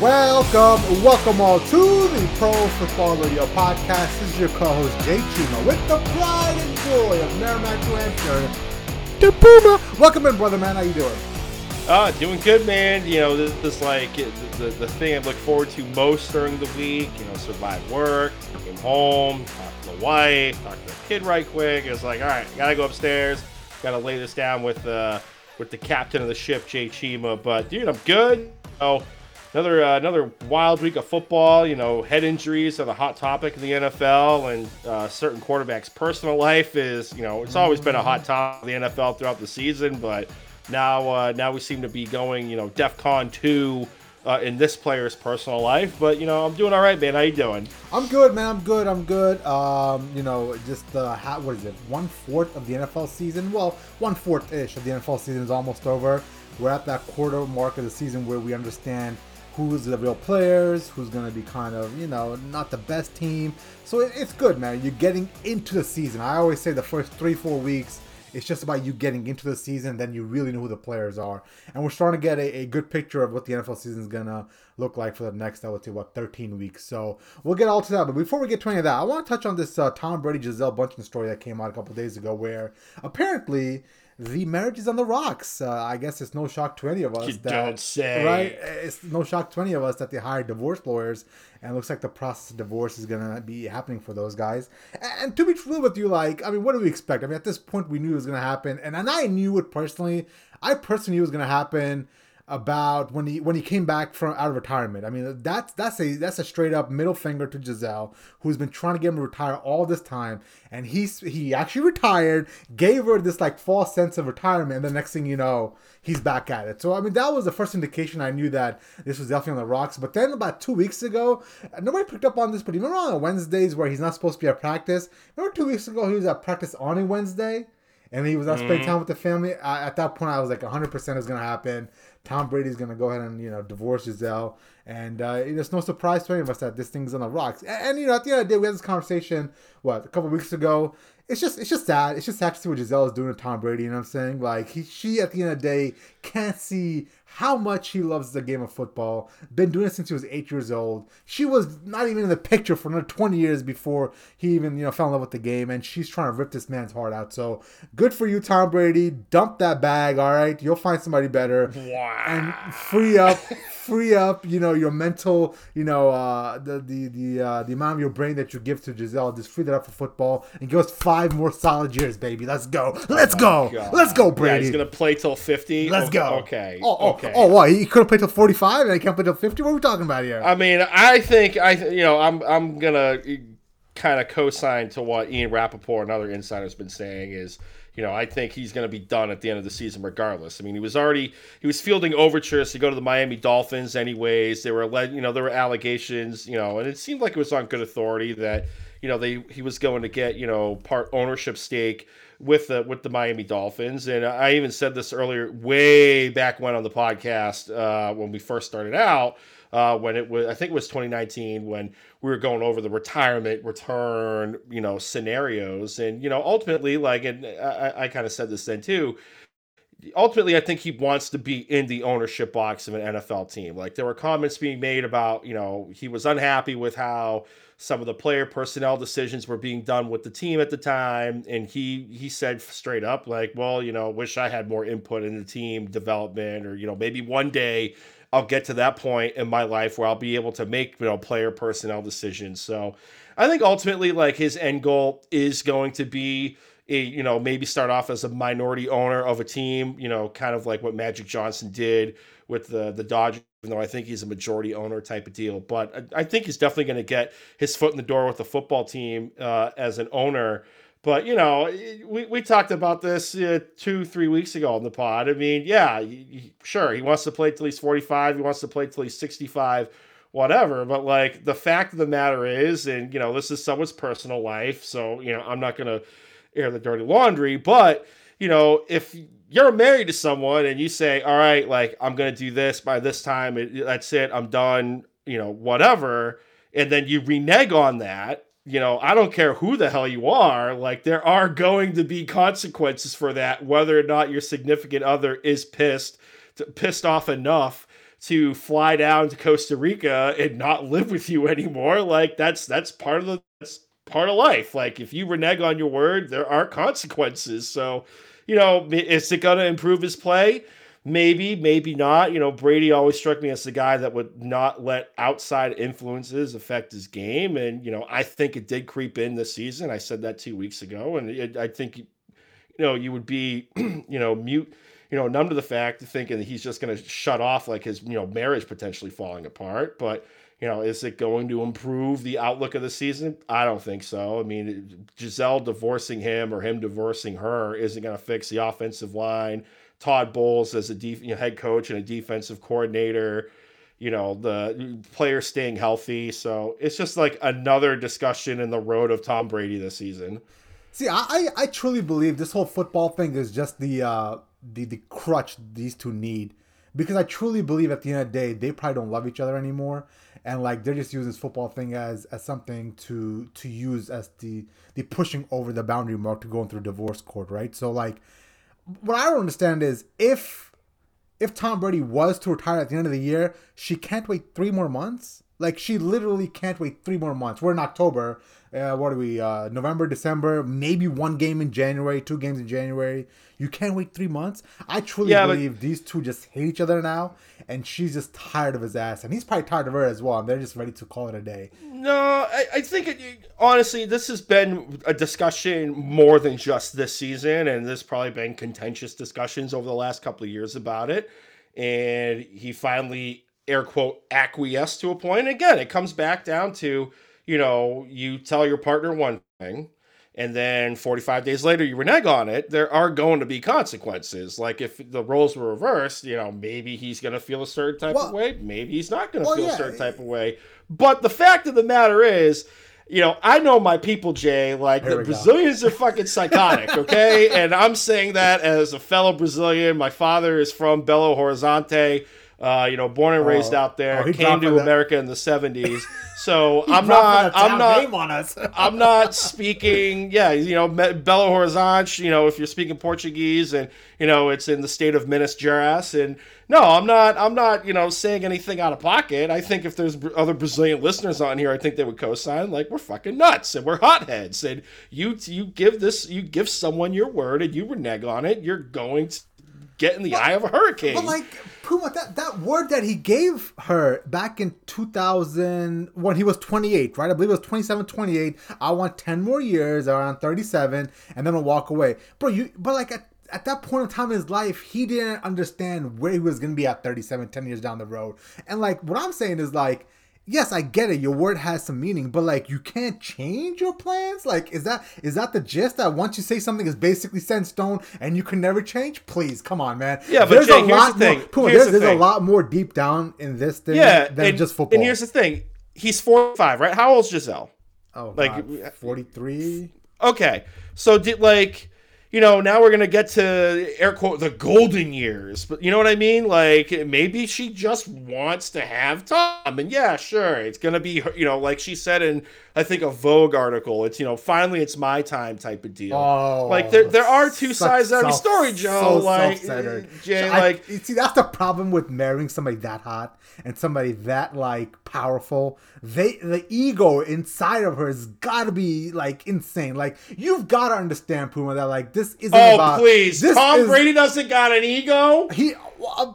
Welcome all to the Pro Football Radio Podcast. This is your co-host Jay Chima with the pride and joy of Merrimack, New Hampshire, the Puma. Welcome in, brother man. How you doing? Doing good, man. You know, this like the thing I look forward to most during the week. You know, survive work, came home, talk to the wife, talk to the kid right quick. It's like, all right, gotta go upstairs, gotta lay this down with the captain of the ship, Jay Chima. But dude, I'm good. Oh, another wild week of football. You know, head injuries are the hot topic in the NFL, and certain quarterbacks' personal life is, you know, it's always been a hot topic in the NFL throughout the season, but now we seem to be going, you know, DEFCON 2 in this player's personal life. But, you know, I'm doing all right, man. How you doing? I'm good, man. I'm good. You know, just what is it? 1/4 of the NFL season. Well, 1/4-ish of the NFL season is almost over. We're at that quarter mark of the season where we understand who's the real players, who's going to be kind of, you know, not the best team. So it's good, man. You're getting into the season. I always say the first 3-4 weeks, it's just about you getting into the season, then you really know who the players are. And we're starting to get a good picture of what the NFL season is going to look like for the next, I would say, 13 weeks. So we'll get all to that. But before we get to any of that, I want to touch on this Tom Brady, Gisele Bündchen story that came out a couple days ago where apparently the marriage is on the rocks. I guess it's no shock to any of us. Right? It's no shock to any of us that they hired divorce lawyers. And it looks like the process of divorce is going to be happening for those guys. And to be real with you, like, I mean, what do we expect? I mean, at this point, we knew it was going to happen. And I knew it personally. I personally knew it was going to happen about when he came back from out of retirement. I mean, that's a straight up middle finger to Gisele, who's been trying to get him to retire all this time. And he actually retired, gave her this like false sense of retirement. And the next thing you know, he's back at it. So, I mean, that was the first indication I knew that this was definitely on the rocks. But then about 2 weeks ago, nobody picked up on this, but you remember on the Wednesdays where he's not supposed to be at practice? Remember 2 weeks ago, he was at practice on a Wednesday? And he was not spending time with the family. At that point, I was like, 100% is going to happen. Tom Brady's going to go ahead and, you know, divorce Gisele. And it's no surprise to any of us that this thing's on the rocks. And you know, at the end of the day, we had this conversation, a couple of weeks ago. It's just sad. It's just sad to see what Gisele is doing to Tom Brady, you know what I'm saying? Like, she, at the end of the day, can't see how much he loves the game of football. Been doing it since he was 8 years old. She was not even in the picture for another 20 years before he even, you know, fell in love with the game. And she's trying to rip this man's heart out. So, good for you, Tom Brady. Dump that bag, all right? You'll find somebody better. Wow. And free up, you know, your mental, you know, the amount of your brain that you give to Gisele. Just free that up for football and give us 5 more solid years, baby. Let's go. Let's go. Let's go, Brady. Yeah, he's going to play till 50. Let's go. Okay. Okay. Oh, what? He couldn't play till 45 and he can't play till 50? What are we talking about here? I mean, I think, I'm going to kind of co-sign to what Ian Rappaport and other insiders have been saying is, you know, I think he's going to be done at the end of the season regardless. I mean, he was fielding overtures to go to the Miami Dolphins anyways. There were allegations, you know, and it seemed like it was on good authority that, you know, he was going to get, you know, part ownership stake with the Miami Dolphins. And I even said this earlier, way back when on the podcast, when we first started out, when it was, I think it was 2019, when we were going over the retirement return, you know, scenarios. And, you know, ultimately, like, and I kind of said this then too, ultimately, I think he wants to be in the ownership box of an NFL team. Like, there were comments being made about, you know, he was unhappy with how some of the player personnel decisions were being done with the team at the time. And he said straight up, like, well, you know, wish I had more input in the team development, or, you know, maybe one day I'll get to that point in my life where I'll be able to make, you know, player personnel decisions. So I think ultimately, like, his end goal is going to be, you know, maybe start off as a minority owner of a team, you know, kind of like what Magic Johnson did with the Dodgers, even though I think he's a majority owner type of deal. But I think he's definitely going to get his foot in the door with the football team as an owner. But, you know, we talked about this 2-3 weeks ago on the pod. I mean, yeah, sure, he wants to play till he's 45. He wants to play till he's 65, whatever. But, like, the fact of the matter is, and, you know, this is someone's personal life, so, you know, I'm not going to air the dirty laundry, but, you know, if you're married to someone and you say, all right, like, I'm going to do this by this time, that's it, I'm done, you know, whatever, and then you renege on that, you know, I don't care who the hell you are, like, there are going to be consequences for that, whether or not your significant other is pissed off enough to fly down to Costa Rica and not live with you anymore. Like that's part of life. Like if you renege on your word, there are consequences. So, you know, is it going to improve his play? Maybe, maybe not. You know, Brady always struck me as the guy that would not let outside influences affect his game. And, you know, I think it did creep in this season. I said that 2 weeks ago. And I think, you know, you would be, you know, mute, you know, numb to the fact of thinking that he's just going to shut off like his, you know, marriage potentially falling apart. But, you know, is it going to improve the outlook of the season? I don't think so. I mean, Gisele divorcing him or him divorcing her isn't going to fix the offensive line. Todd Bowles as a head coach and a defensive coordinator, you know, the players staying healthy. So it's just like another discussion in the road of Tom Brady this season. See, I truly believe this whole football thing is just the crutch these two need, because I truly believe at the end of the day, they probably don't love each other anymore. And like, they're just using this football thing as something to use as the pushing over the boundary mark to going through divorce court. Right. So like, what I don't understand is if Tom Brady was to retire at the end of the year, she can't wait 3 more months. Like, she literally can't wait 3 more months. We're in October. What are we? November, December, maybe 1 game in January, 2 games in January. You can't wait 3 months. I truly believe these two just hate each other now, and she's just tired of his ass, and he's probably tired of her as well, and they're just ready to call it a day. No, I think, honestly, this has been a discussion more than just this season, and there's probably been contentious discussions over the last couple of years about it, and he finally, air quote, acquiesced to a point. Again, it comes back down to, you know, you tell your partner one thing and then 45 days later you renege on it. There are going to be consequences. Like if the roles were reversed, you know, maybe he's going to feel a certain type of way. Maybe he's not going to feel a certain type of way. But the fact of the matter is, you know, I know my people, Jay, like the Brazilians are fucking psychotic, okay? And I'm saying that as a fellow Brazilian. My father is from Belo Horizonte. You know, born and raised out there, came to America in the 70s. So I'm not speaking. Yeah. You know, Belo Horizonte, you know, if you're speaking Portuguese and, you know, it's in the state of Minas Gerais. And no, I'm not, you know, saying anything out of pocket. I think if there's other Brazilian listeners on here, I think they would co-sign, like, we're fucking nuts and we're hotheads. And you give someone your word and you renege on it. You're going to get in the eye of a hurricane. But like, Puma, that word that he gave her back in 2000, when he was 28, right? I believe it was 27, 28. I want 10 more years, around 37, and then I'll walk away. Bro, at that point in time in his life, he didn't understand where he was going to be at 37, 10 years down the road. And like, what I'm saying is like, yes, I get it. Your word has some meaning, but like, you can't change your plans. Like, is that the gist that once you say something is basically set in stone and you can never change? Please, come on, man. Yeah, but Jay, there's a lot more deep down in this thing than just football. And here's the thing: he's 45, right? How old's Gisele? Oh, like God. 43. Okay, so you know, now we're going to get to, air quote, the golden years. But you know what I mean? Like, maybe she just wants to have Tom. And yeah, sure, it's going to be, you know, like she said in, I think, a Vogue article, it's, you know, finally it's my time type of deal. Oh, like, there are two sides to every story, Joe. So like, Jay, like, see, that's the problem with marrying somebody that hot and somebody that, like, powerful. The ego inside of her has got to be, like, insane. Like, you've got to understand, Puma, that, like, this isn't about... Oh, please. Brady doesn't got an ego?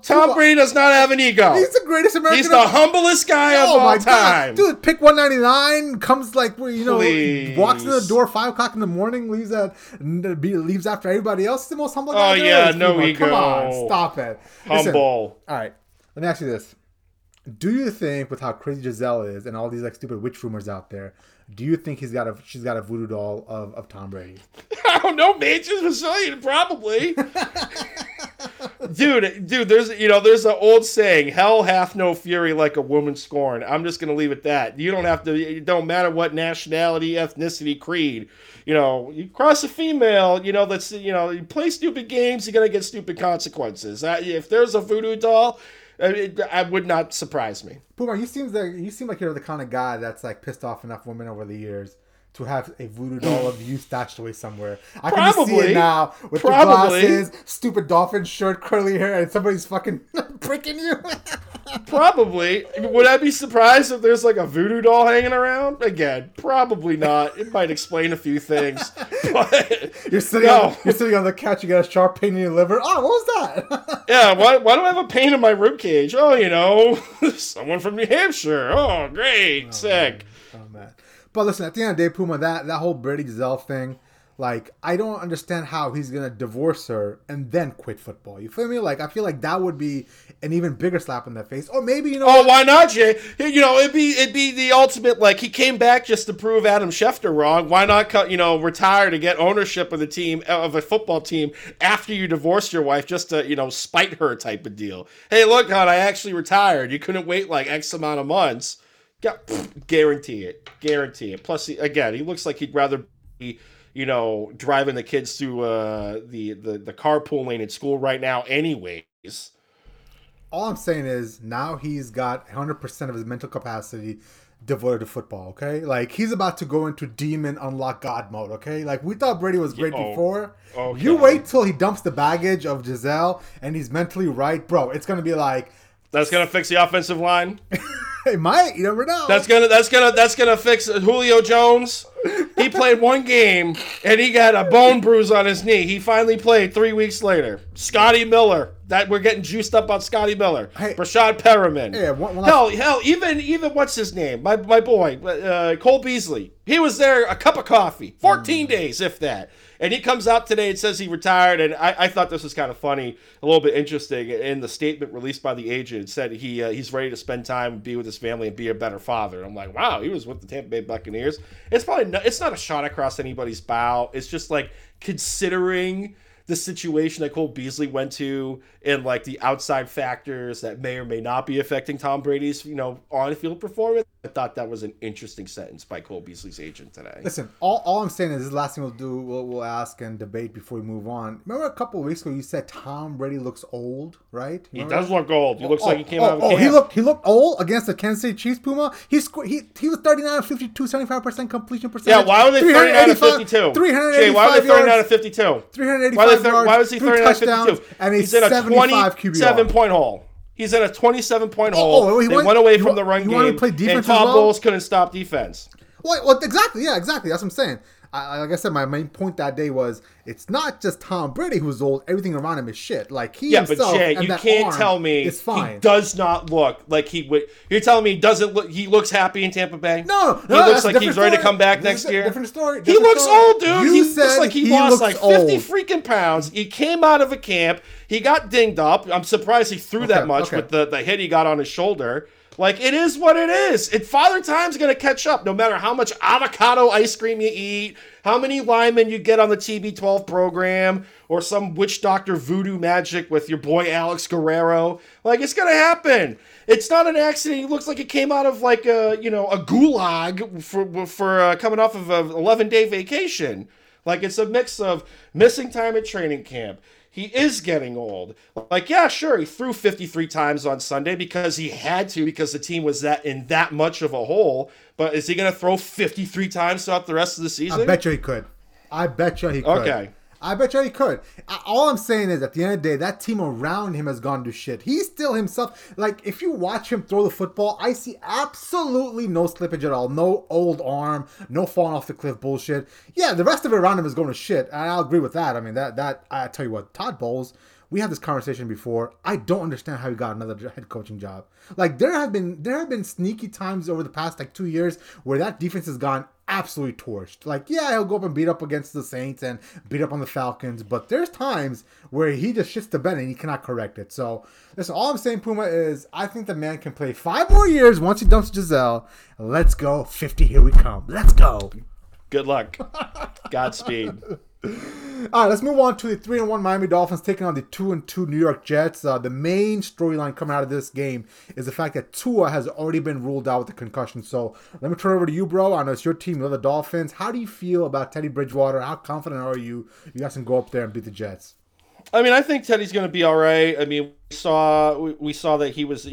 Tom Brady does not have an ego. He's the greatest American. He's the humblest guy of all time. God. Dude, pick 199, comes like, you know, walks in the door 5 o'clock in the morning, leaves after everybody else. He's the most humble guy. Oh, yeah, no ego. Come on, stop it. Humble. Listen, all right, let me ask you this. Do you think, with how crazy Gisele is and all these like stupid witch rumors out there, do you think she's got a voodoo doll of Tom Brady? I don't know, man. She's Brazilian, probably. Dude, there's an old saying: "Hell hath no fury like a woman scorned." I'm just gonna leave it at that. You don't have to. It don't matter what nationality, ethnicity, creed. You know, you cross a female. You know, that's, you know, you play stupid games. You're gonna get stupid consequences. If there's a voodoo doll, I would not surprise me. Puma, you seem like you're the kind of guy that's like pissed off enough women over the years to have a voodoo doll of you stashed away somewhere. I can see it now with the glasses, stupid dolphin shirt, curly hair, and somebody's fucking pricking you. Probably. Would I be surprised if there's like a voodoo doll hanging around? Again, probably not. It might explain a few things. But you're sitting on the couch, you got a sharp pain in your liver. Oh, what was that? Yeah, why do I have a pain in my ribcage? Oh, you know, someone from New Hampshire. Oh, great. Oh, sick. Man. Oh, man. But listen, at the end of the day, Puma, that whole Brady-Gisele thing, like, I don't understand how he's going to divorce her and then quit football. You feel me? Like, I feel like that would be an even bigger slap in the face. Or maybe, you know... Oh, why not, Jay? You know, it'd be the ultimate, like, he came back just to prove Adam Schefter wrong. Why not, you know, retire to get ownership of the team, of a football team, after you divorced your wife just to, you know, spite her type of deal. Hey, look, hon, I actually retired. You couldn't wait, like, X amount of months. Yeah, guarantee it. Plus, he looks like he'd rather be... you know, driving the kids through the carpool lane at school right now anyways. All I'm saying is now he's got 100% of his mental capacity devoted to football, okay? Like, he's about to go into demon unlock God mode, okay? Like, we thought Brady was great before. Okay. You wait till he dumps the baggage of Gisele and he's mentally right. Bro, it's going to be like... That's going to fix the offensive line. It might. You never know. That's gonna fix Julio Jones. He played one game and he got a bone bruise on his knee. He finally played 3 weeks later. Scotty Miller. That we're getting juiced up on Scotty Miller. Hey, Rashad Perriman. Yeah, even what's his name? My boy, Cole Beasley. He was there a cup of coffee, 14 days, if that. And he comes out today and says he retired. And I thought this was kind of funny, a little bit interesting. In the statement released by the agent, it said he's ready to spend time, be with his family, and be a better father. And I'm like, wow, he was with the Tampa Bay Buccaneers. It's not a shot across anybody's bow. It's just like considering the situation that Cole Beasley went to and like the outside factors that may or may not be affecting Tom Brady's, you know, on-field performance. I thought that was an interesting sentence by Cole Beasley's agent today. Listen, all I'm saying is this is the last thing we'll do, we'll ask and debate before we move on. Remember a couple of weeks ago you said Tom Brady looks old, right? Remember? He does look old. He looks like he came out of camp. He looked old against the Kansas City Chiefs, Puma. He was 39 of 52, 75% completion percentage. Yeah, why were they 39 out of 52? 385 Jay, why were they 39 out of 52? 385 yards, why was he 39 out of 52? And he's in a 75 QBR. 7-point hole. He's in a 27-point hole. They went away from the run game. Want to play defense and Todd Bowles couldn't stop defense. Well, exactly. Yeah, exactly. That's what I'm saying. Like I said, my main point that day was it's not just Tom Brady who's old. Everything around him is shit. Like, he himself and that arm is fine. Yeah, but Jay, you can't tell me he does not look like he would. You're telling me he doesn't look. He looks happy in Tampa Bay? No. He looks like he's ready to come back next year. Different story. He looks old, dude. He looks like he lost like 50 freaking pounds. He came out of a camp. He got dinged up. I'm surprised he threw that much with the hit he got on his shoulder. Like, it is what it is. And Father Time's going to catch up no matter how much avocado ice cream you eat, how many linemen you get on the TB12 program, or some witch doctor voodoo magic with your boy Alex Guerrero. Like, it's going to happen. It's not an accident. He looks like he came out of, like, a gulag for coming off of an 11-day vacation. Like, it's a mix of missing time at training camp. He is getting old. Like, yeah, sure, he threw 53 times on Sunday because he had to, because the team was in that much of a hole. But is he going to throw 53 times throughout the rest of the season? I bet you he could. Okay. I bet you he could. All I'm saying is, at the end of the day, that team around him has gone to shit. He's still himself. Like, if you watch him throw the football, I see absolutely no slippage at all. No old arm, no falling off the cliff bullshit. Yeah, the rest of it around him is going to shit, and I'll agree with that. I mean, that I tell you what, Todd Bowles, we had this conversation before. I don't understand how he got another head coaching job. Like, there have been sneaky times over the past, like, 2 years where that defense has gone absolutely torched. Like, yeah, he'll go up and beat up against the Saints and beat up on the Falcons, but there's times where he just shits the bed and he cannot correct it. So, listen, all I'm saying, Puma, is I think the man can play 5 more years once he dumps Gisele. Let's go. 50, here we come. Let's go. Good luck. Godspeed. All right, let's move on to the 3-1 Miami Dolphins taking on the 2-2 New York Jets. The main storyline coming out of this game is the fact that Tua has already been ruled out with a concussion. So let me turn it over to you, bro. I know it's your team, you're the Dolphins. How do you feel about Teddy Bridgewater? How confident are you guys can go up there and beat the Jets? I mean, I think Teddy's going to be all right. I mean, we saw that he was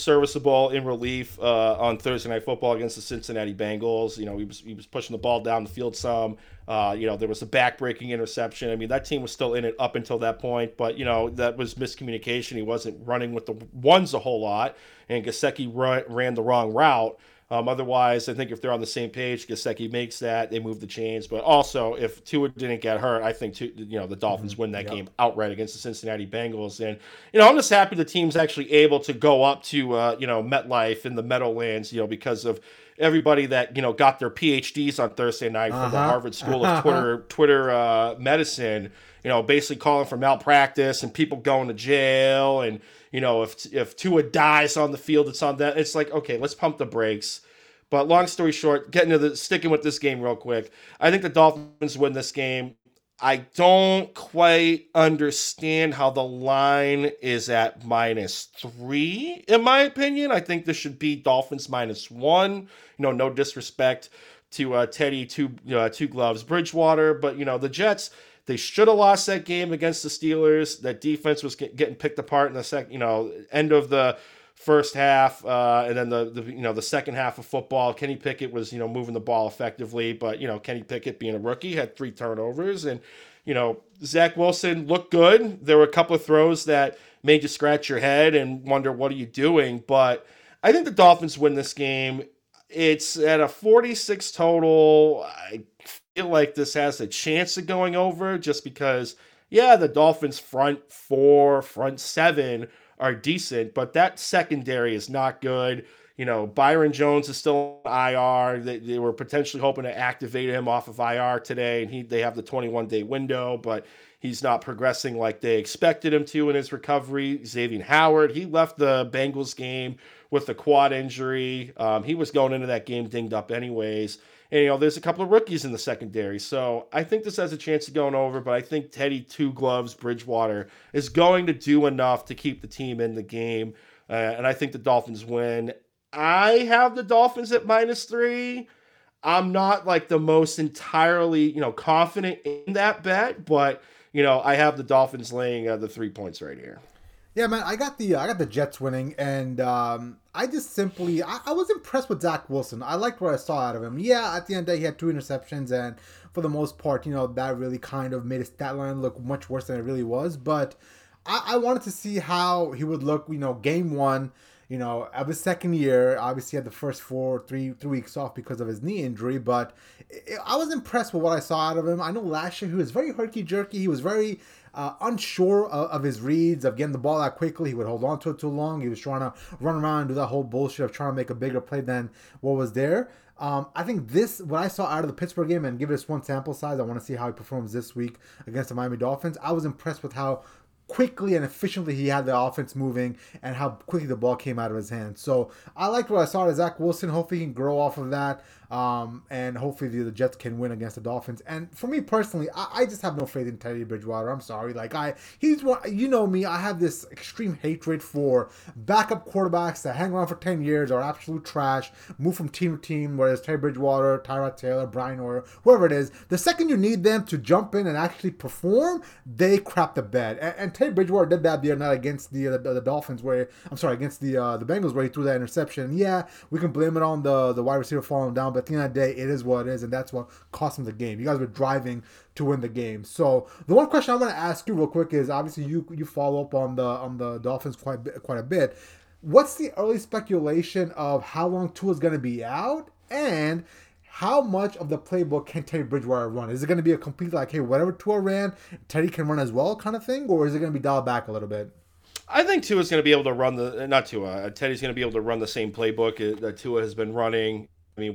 serviceable in relief on Thursday Night Football against the Cincinnati Bengals. You know, he was pushing the ball down the field some. You know, there was a back-breaking interception. I mean, that team was still in it up until that point, but you know, that was miscommunication. He wasn't running with the ones a whole lot, and Gesicki ran the wrong route. Otherwise, I think if they're on the same page, Gesicki makes that, they move the chains. But also, if Tua didn't get hurt, I think the Dolphins win that game outright against the Cincinnati Bengals. And you know, I'm just happy the team's actually able to go up to MetLife in the Meadowlands, you know, because of everybody that you know got their PhDs on Thursday night from the Harvard School of Twitter medicine. You know, basically calling for malpractice and people going to jail, and you know, if Tua dies on the field, it's on that. It's like, okay, let's pump the brakes. But long story short, sticking with this game real quick, I think the Dolphins win this game. I don't quite understand how the line is at -3, in my opinion. I think this should be Dolphins -1. You know, no disrespect to Teddy, two gloves, Bridgewater, but you know, the Jets. They should have lost that game against the Steelers. That defense was getting picked apart in the end of the first half, and then the second half of football. Kenny Pickett was moving the ball effectively, but you know, Kenny Pickett being a rookie had 3 turnovers, and you know, Zach Wilson looked good. There were a couple of throws that made you scratch your head and wonder what are you doing. But I think the Dolphins win this game. It's at a 46 total. I feel like this has a chance of going over just because, yeah, the Dolphins front 7 are decent, but that secondary is not good. You know, Byron Jones is still on IR. They were potentially hoping to activate him off of IR today, and they have the 21-day window, but he's not progressing like they expected him to in his recovery. Xavier Howard, he left the Bengals game with a quad injury. He was going into that game dinged up anyways. And, you know, there's a couple of rookies in the secondary. So I think this has a chance of going over, but I think Teddy Two Gloves Bridgewater is going to do enough to keep the team in the game. And I think the Dolphins win. I have the Dolphins at -3. I'm not like the most entirely, you know, confident in that bet, but, you know, I have the Dolphins laying the 3 points right here. Yeah, man, I got the Jets winning, and I was impressed with Zach Wilson. I liked what I saw out of him. Yeah, at the end of the day, he had 2 interceptions, and for the most part, you know, that really kind of made his stat line look much worse than it really was. But I wanted to see how he would look, you know, game one, you know, of his second year. Obviously, he had the first 3 weeks off because of his knee injury, but I was impressed with what I saw out of him. I know last year he was very herky-jerky. He was very... unsure of his reads, of getting the ball out quickly. He would hold on to it too long. He was trying to run around and do that whole bullshit of trying to make a bigger play than what was there. I think what I saw out of the Pittsburgh game, and give it 1 sample size, I want to see how he performs this week against the Miami Dolphins. I was impressed with how quickly and efficiently he had the offense moving and how quickly the ball came out of his hand. So I liked what I saw to Zach Wilson. Hopefully he can grow off of that. And hopefully the Jets can win against the Dolphins. And for me personally, I just have no faith in Teddy Bridgewater. I'm sorry. Like he's one, you know me, I have this extreme hatred for backup quarterbacks that hang around for 10 years, are absolute trash, move from team to team, whether it's Teddy Bridgewater, Tyrod Taylor, Brian Hoyer, whoever it is. The second you need them to jump in and actually perform, they crap the bed. And Teddy Bridgewater did that the other night against the Dolphins, against the Bengals, where he threw that interception. Yeah, we can blame it on the wide receiver falling down, but at the end of the day, it is what it is, and that's what cost him the game. You guys were driving to win the game. So the one question I want to ask you real quick is, obviously you follow up on the Dolphins quite a bit. What's the early speculation of how long Tua is going to be out, and how much of the playbook can Teddy Bridgewater run? Is it going to be a complete like, hey, whatever Tua ran, Teddy can run as well kind of thing, or is it going to be dialed back a little bit? I think Tua's going to be able to run Teddy's going to be able to run the same playbook that Tua has been running. I mean,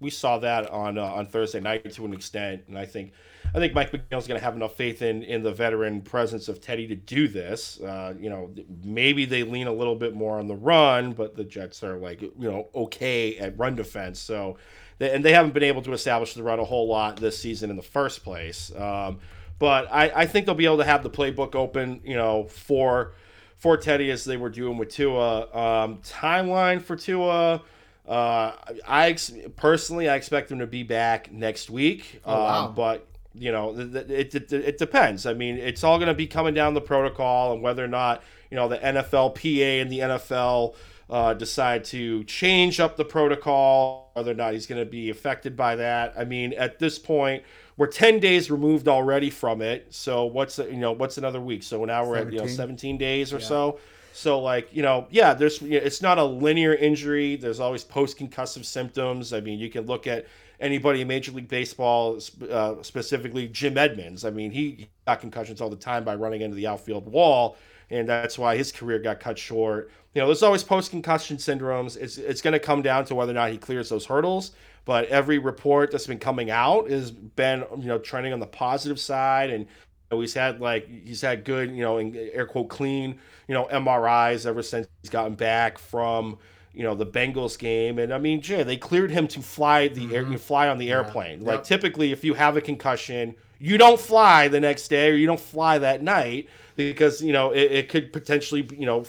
we saw that on Thursday night to an extent, and I think Mike McDaniel's going to have enough faith in the veteran presence of Teddy to do this. You know, maybe they lean a little bit more on the run, but the Jets are like, you know, okay at run defense. So, and they haven't been able to establish the run a whole lot this season in the first place. But I think they'll be able to have the playbook open, you know, for Teddy as they were doing with Tua. Timeline for Tua. I personally expect him to be back next week. But you know, it depends. I mean, it's all going to be coming down the protocol and whether or not, you know, the NFLPA and the NFL decide to change up the protocol, whether or not he's going to be affected by that. I mean, at this point, we're 10 days removed already from it. So what's another week? So now we're 17. At, 17 days or so. So it's not a linear injury. There's always post-concussive symptoms. I mean, you can look at anybody in Major League Baseball, specifically Jim Edmonds. I mean, he got concussions all the time by running into the outfield wall, and that's why his career got cut short. You know, there's always post-concussion syndromes. It's going to come down to whether or not he clears those hurdles. But every report that's been coming out has been, trending on the positive side, and he's had good, in air quote clean, MRIs ever since he's gotten back from, the Bengals game. And I mean, Jay, they cleared him to fly the air, you fly on the airplane. Yep. Like typically if you have a concussion, you don't fly the next day or you don't fly that night because, it could potentially,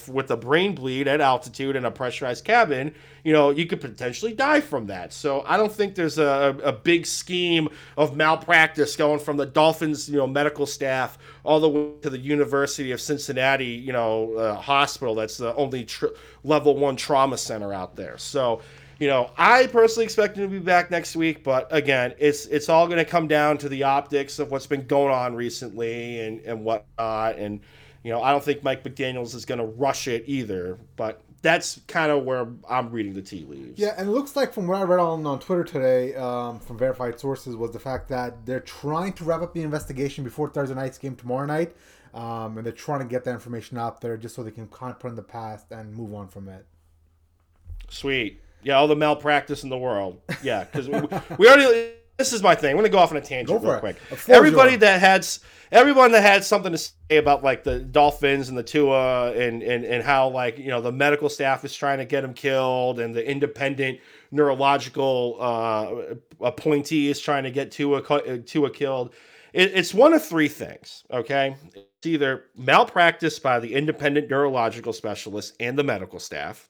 with a brain bleed at altitude in a pressurized cabin, you could potentially die from that. So I don't think there's a big scheme of malpractice going from the Dolphins, medical staff all the way to the University of Cincinnati, hospital. That's the only level 1 trauma center out there. So, I personally expect him to be back next week, but again, it's all going to come down to the optics of what's been going on recently and whatnot. And, I don't think Mike McDaniels is going to rush it either, but that's kind of where I'm reading the tea leaves. Yeah, and it looks like from what I read on Twitter today from verified sources was the fact that they're trying to wrap up the investigation before Thursday night's game tomorrow night, and they're trying to get that information out there just so they can kind of put in the past and move on from it. Sweet. Yeah, all the malpractice in the world. Yeah, because we already. This is my thing. I'm gonna go off on a tangent real quick. Everyone that had something to say about like the Dolphins and the Tua and how like the medical staff is trying to get him killed and the independent neurological appointee is trying to get Tua killed. It's one of three things. Okay, it's either malpractice by the independent neurological specialist and the medical staff.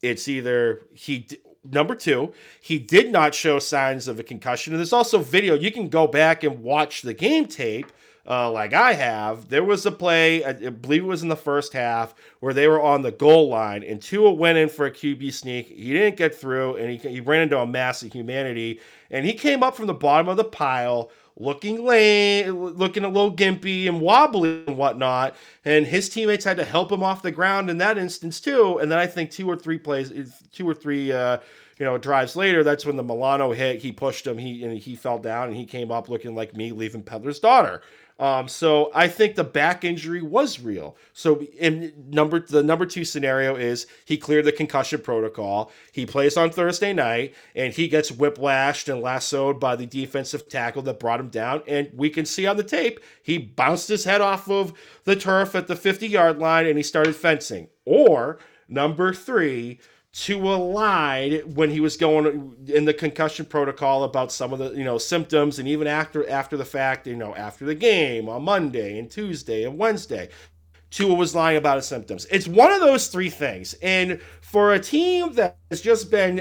It's either he did not show signs of a concussion. And there's also video. You can go back and watch the game tape like I have. There was a play, I believe it was in the first half, where they were on the goal line and Tua went in for a QB sneak. He didn't get through and he ran into a mass of humanity and he came up from the bottom of the pile looking lame, looking a little gimpy and wobbly and whatnot. And his teammates had to help him off the ground in that instance too. And then I think two or three drives later, that's when the Milano hit, he pushed him, he fell down and he came up looking like me leaving Peddler's Daughter. So I think the back injury was real. So the number two scenario is he cleared the concussion protocol. He plays on Thursday night and he gets whiplashed and lassoed by the defensive tackle that brought him down. And we can see on the tape, he bounced his head off of the turf at the 50-yard line and he started fencing. Or number three, Tua lied when he was going in the concussion protocol about some of the symptoms, and even after the fact, after the game on Monday and Tuesday and Wednesday, Tua was lying about his symptoms. It's one of those three things. And for a team that has just been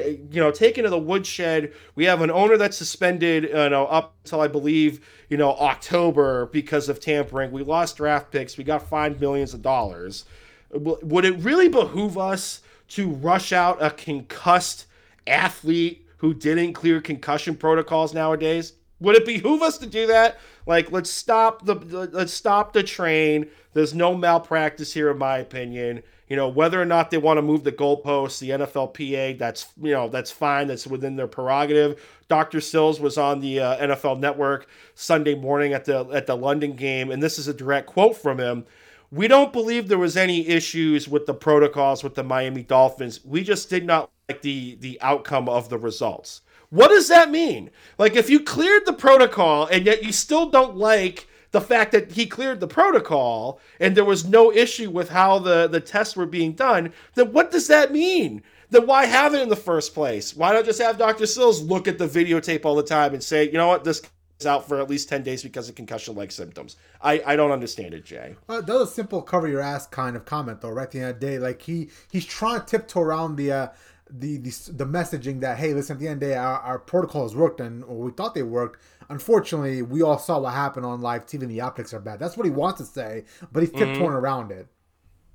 taken to the woodshed, we have an owner that's suspended up until I believe October because of tampering. We lost draft picks. We got fined millions of dollars. Would it really behoove us to rush out a concussed athlete who didn't clear concussion protocols nowadays? Would it behoove us to do that? Like, let's stop the train. There's no malpractice here, in my opinion. Whether or not they want to move the goalposts, the NFLPA, that's fine. That's within their prerogative. Dr. Sills was on the NFL Network Sunday morning at the London game, and this is a direct quote from him. "We don't believe there was any issues with the protocols with the Miami Dolphins. We just did not like the outcome of the results." What does that mean? Like, if you cleared the protocol and yet you still don't like the fact that he cleared the protocol and there was no issue with how the tests were being done, then what does that mean? Then why have it in the first place? Why not just have Dr. Sills look at the videotape all the time and say, this out for at least 10 days because of concussion-like symptoms? I don't understand it, Jay. That was a simple cover-your-ass kind of comment, though, right? At the end of the day, like, he's trying to tiptoe around the the messaging that, hey, listen, at the end of the day, our protocols worked, and or we thought they worked. Unfortunately, we all saw what happened on live TV, and the optics are bad. That's what he wants to say, but he's tiptoeing around it.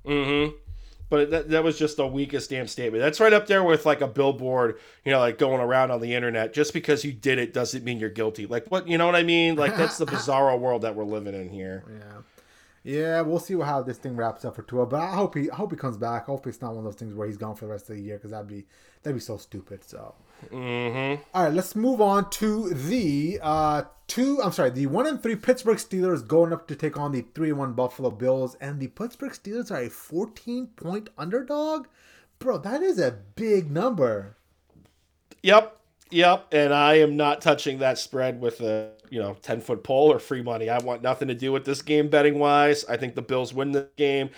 Mm-hmm. But that was just the weakest damn statement. That's right up there with like a billboard, you know, like going around on the internet. Just because you did it doesn't mean you're guilty. Like, what, you know what I mean? Like, that's the bizarro world that we're living in here. Yeah. Yeah, we'll see how this thing wraps up for Tua, but I hope he comes back. Hopefully, it's not one of those things where he's gone for the rest of the year, because that'd be so stupid. So, All right, let's move on to the 1-3 Pittsburgh Steelers going up to take on the 3-1 Buffalo Bills, and the Pittsburgh Steelers are a 14-point underdog. Bro, that is a big number. Yep, and I am not touching that spread with a 10-foot pole or free money. I want nothing to do with this game betting wise. I think the Bills win the game.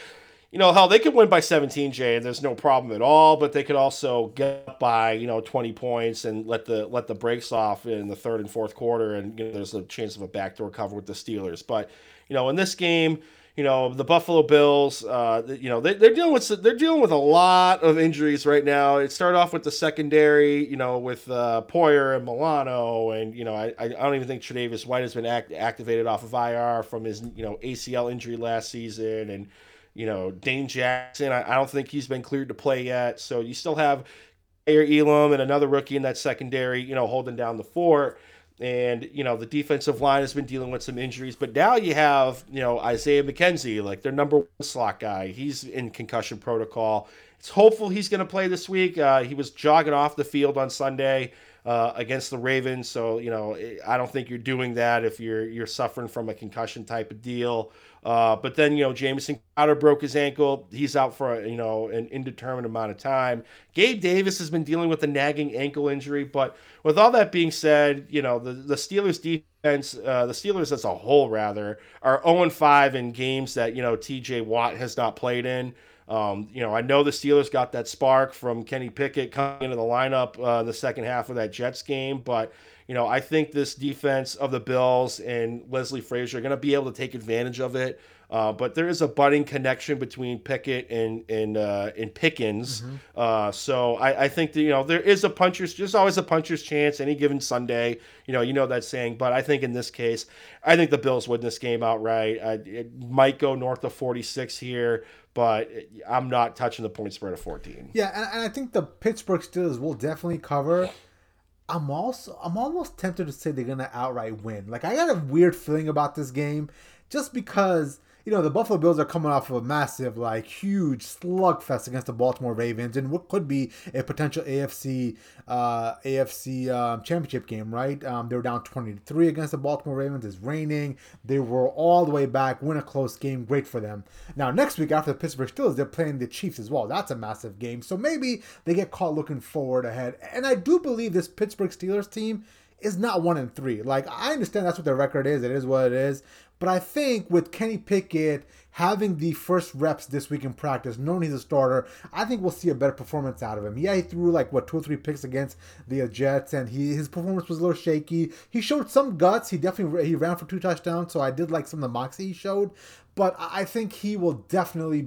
You know, hell, they could win by 17, Jay, and there's no problem at all. But they could also get up by 20 points and let the brakes off in the third and fourth quarter, and there's a chance of a backdoor cover with the Steelers. But in this game, the Buffalo Bills, they're dealing with a lot of injuries right now. It started off with the secondary, with Poyer and Milano, and I don't even think Tre'Davious White has been activated off of IR from his ACL injury last season, and Dane Jackson, I don't think he's been cleared to play yet. So you still have Elam and another rookie in that secondary, holding down the fort. And, the defensive line has been dealing with some injuries. But now you have, Isaiah McKenzie, like their number one slot guy. He's in concussion protocol. It's hopeful he's going to play this week. He was jogging off the field on Sunday against the Ravens. So, I don't think you're doing that if you're suffering from a concussion type of deal. But then, Jamison Crowder broke his ankle. He's out for, an indeterminate amount of time. Gabe Davis has been dealing with a nagging ankle injury. But with all that being said, the Steelers defense, the Steelers as a whole, rather, are 0-5 in games that, TJ Watt has not played in. I know the Steelers got that spark from Kenny Pickett coming into the lineup the second half of that Jets game, but I think this defense of the Bills and Leslie Frazier are going to be able to take advantage of it. But there is a budding connection between Pickett and Pickens. So I think that, there is a puncher's, just always a puncher's chance any given Sunday, you know that saying, but I think in this case, I think the Bills win this game outright. It might go north of 46 here, but I'm not touching the point spread of 14. Yeah. And I think the Pittsburgh Steelers will definitely cover. I'm almost tempted to say they're going to outright win. Like, I got a weird feeling about this game just because, the Buffalo Bills are coming off of a massive, huge slugfest against the Baltimore Ravens and what could be a potential AFC championship game, right? They were down 20-3 against the Baltimore Ravens. It's raining. They were all the way back, win a close game. Great for them. Now, next week after the Pittsburgh Steelers, they're playing the Chiefs as well. That's a massive game. So maybe they get caught looking forward ahead. And I do believe this Pittsburgh Steelers team is not 1-3. Like, I understand that's what their record is. It is what it is. But I think with Kenny Pickett having the first reps this week in practice, knowing he's a starter, I think we'll see a better performance out of him. Yeah, he threw 2 or 3 picks against the Jets, and his performance was a little shaky. He showed some guts. He ran for 2 touchdowns, so I did like some of the moxie he showed. But I think he will definitely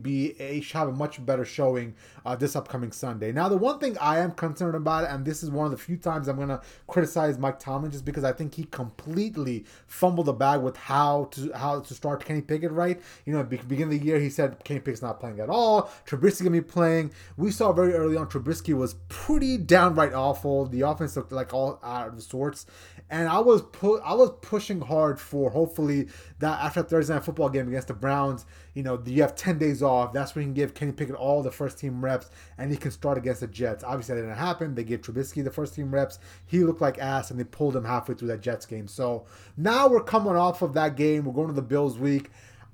have a much better showing this upcoming Sunday. Now, the one thing I am concerned about, and this is one of the few times I'm going to criticize Mike Tomlin, just because I think he completely fumbled the bag with how to start Kenny Pickett right. At the beginning of the year, he said Kenny Pickett's not playing at all. Trubisky going to be playing. We saw very early on Trubisky was pretty downright awful. The offense looked all out of sorts. And I was pushing hard for hopefully that after Thursday Night Football game against the Browns, you have 10 days off. That's when you can give Kenny Pickett all the first team reps and he can start against the Jets. Obviously, that didn't happen. They gave Trubisky the first team reps. He looked like ass and they pulled him halfway through that Jets game. So now we're coming off of that game. We're going to the Bills week.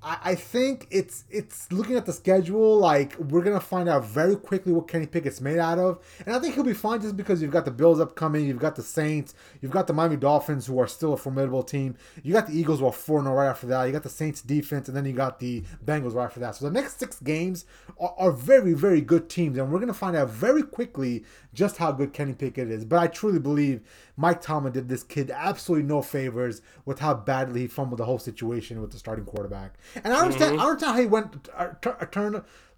I think it's looking at the schedule, we're going to find out very quickly what Kenny Pickett's made out of. And I think he'll be fine just because you've got the Bills upcoming, you've got the Saints, you've got the Miami Dolphins, who are still a formidable team. You got the Eagles, who are 4-0 right after that. You got the Saints defense, and then you got the Bengals right after that. So the next 6 games are very, very good teams, and we're going to find out very quickly just how good Kenny Pickett is. But I truly believe Mike Tomlin did this kid absolutely no favors with how badly he fumbled the whole situation with the starting quarterback. And I understand how he went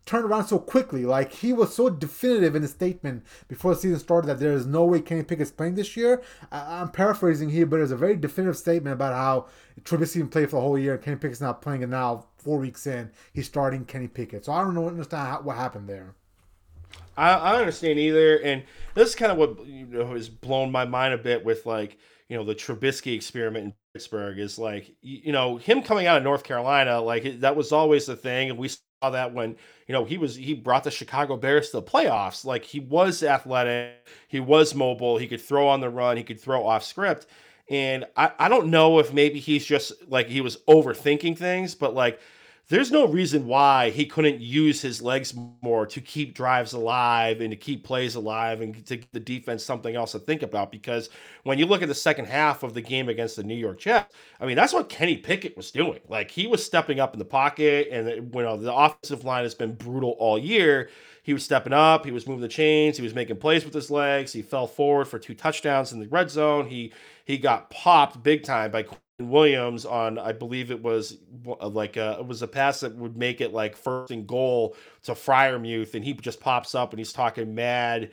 turned around so quickly. Like, he was so definitive in his statement before the season started that there is no way Kenny Pickett's playing this year. I'm paraphrasing here, but it was a very definitive statement about how Trubisky played for the whole year and Kenny Pickett's not playing, and now 4 weeks in, he's starting Kenny Pickett. So I don't know, understand what happened there. I don't understand either, and this is kind of what, you know, has blown my mind a bit with, like, you know, the Trubisky experiment in Pittsburgh is, like, you know, him coming out of North Carolina, like, that was always the thing, and we saw that when, you know, he brought the Chicago Bears to the playoffs. Like, he was athletic, he was mobile, he could throw on the run, he could throw off script, and I don't know if maybe he's just, like, he was overthinking things, but, like, there's no reason why he couldn't use his legs more to keep drives alive and to keep plays alive and to give the defense something else to think about. Because when you look at the second half of the game against the New York Jets, I mean, that's what Kenny Pickett was doing. Like, he was stepping up in the pocket, and, you know, the offensive line has been brutal all year. He was stepping up, he was moving the chains, he was making plays with his legs. He fell forward for 2 touchdowns in the red zone. He got popped big time by Williams on, I believe it was like it was a pass that would make it like 1st and goal to Freiermuth, and he just pops up and he's talking mad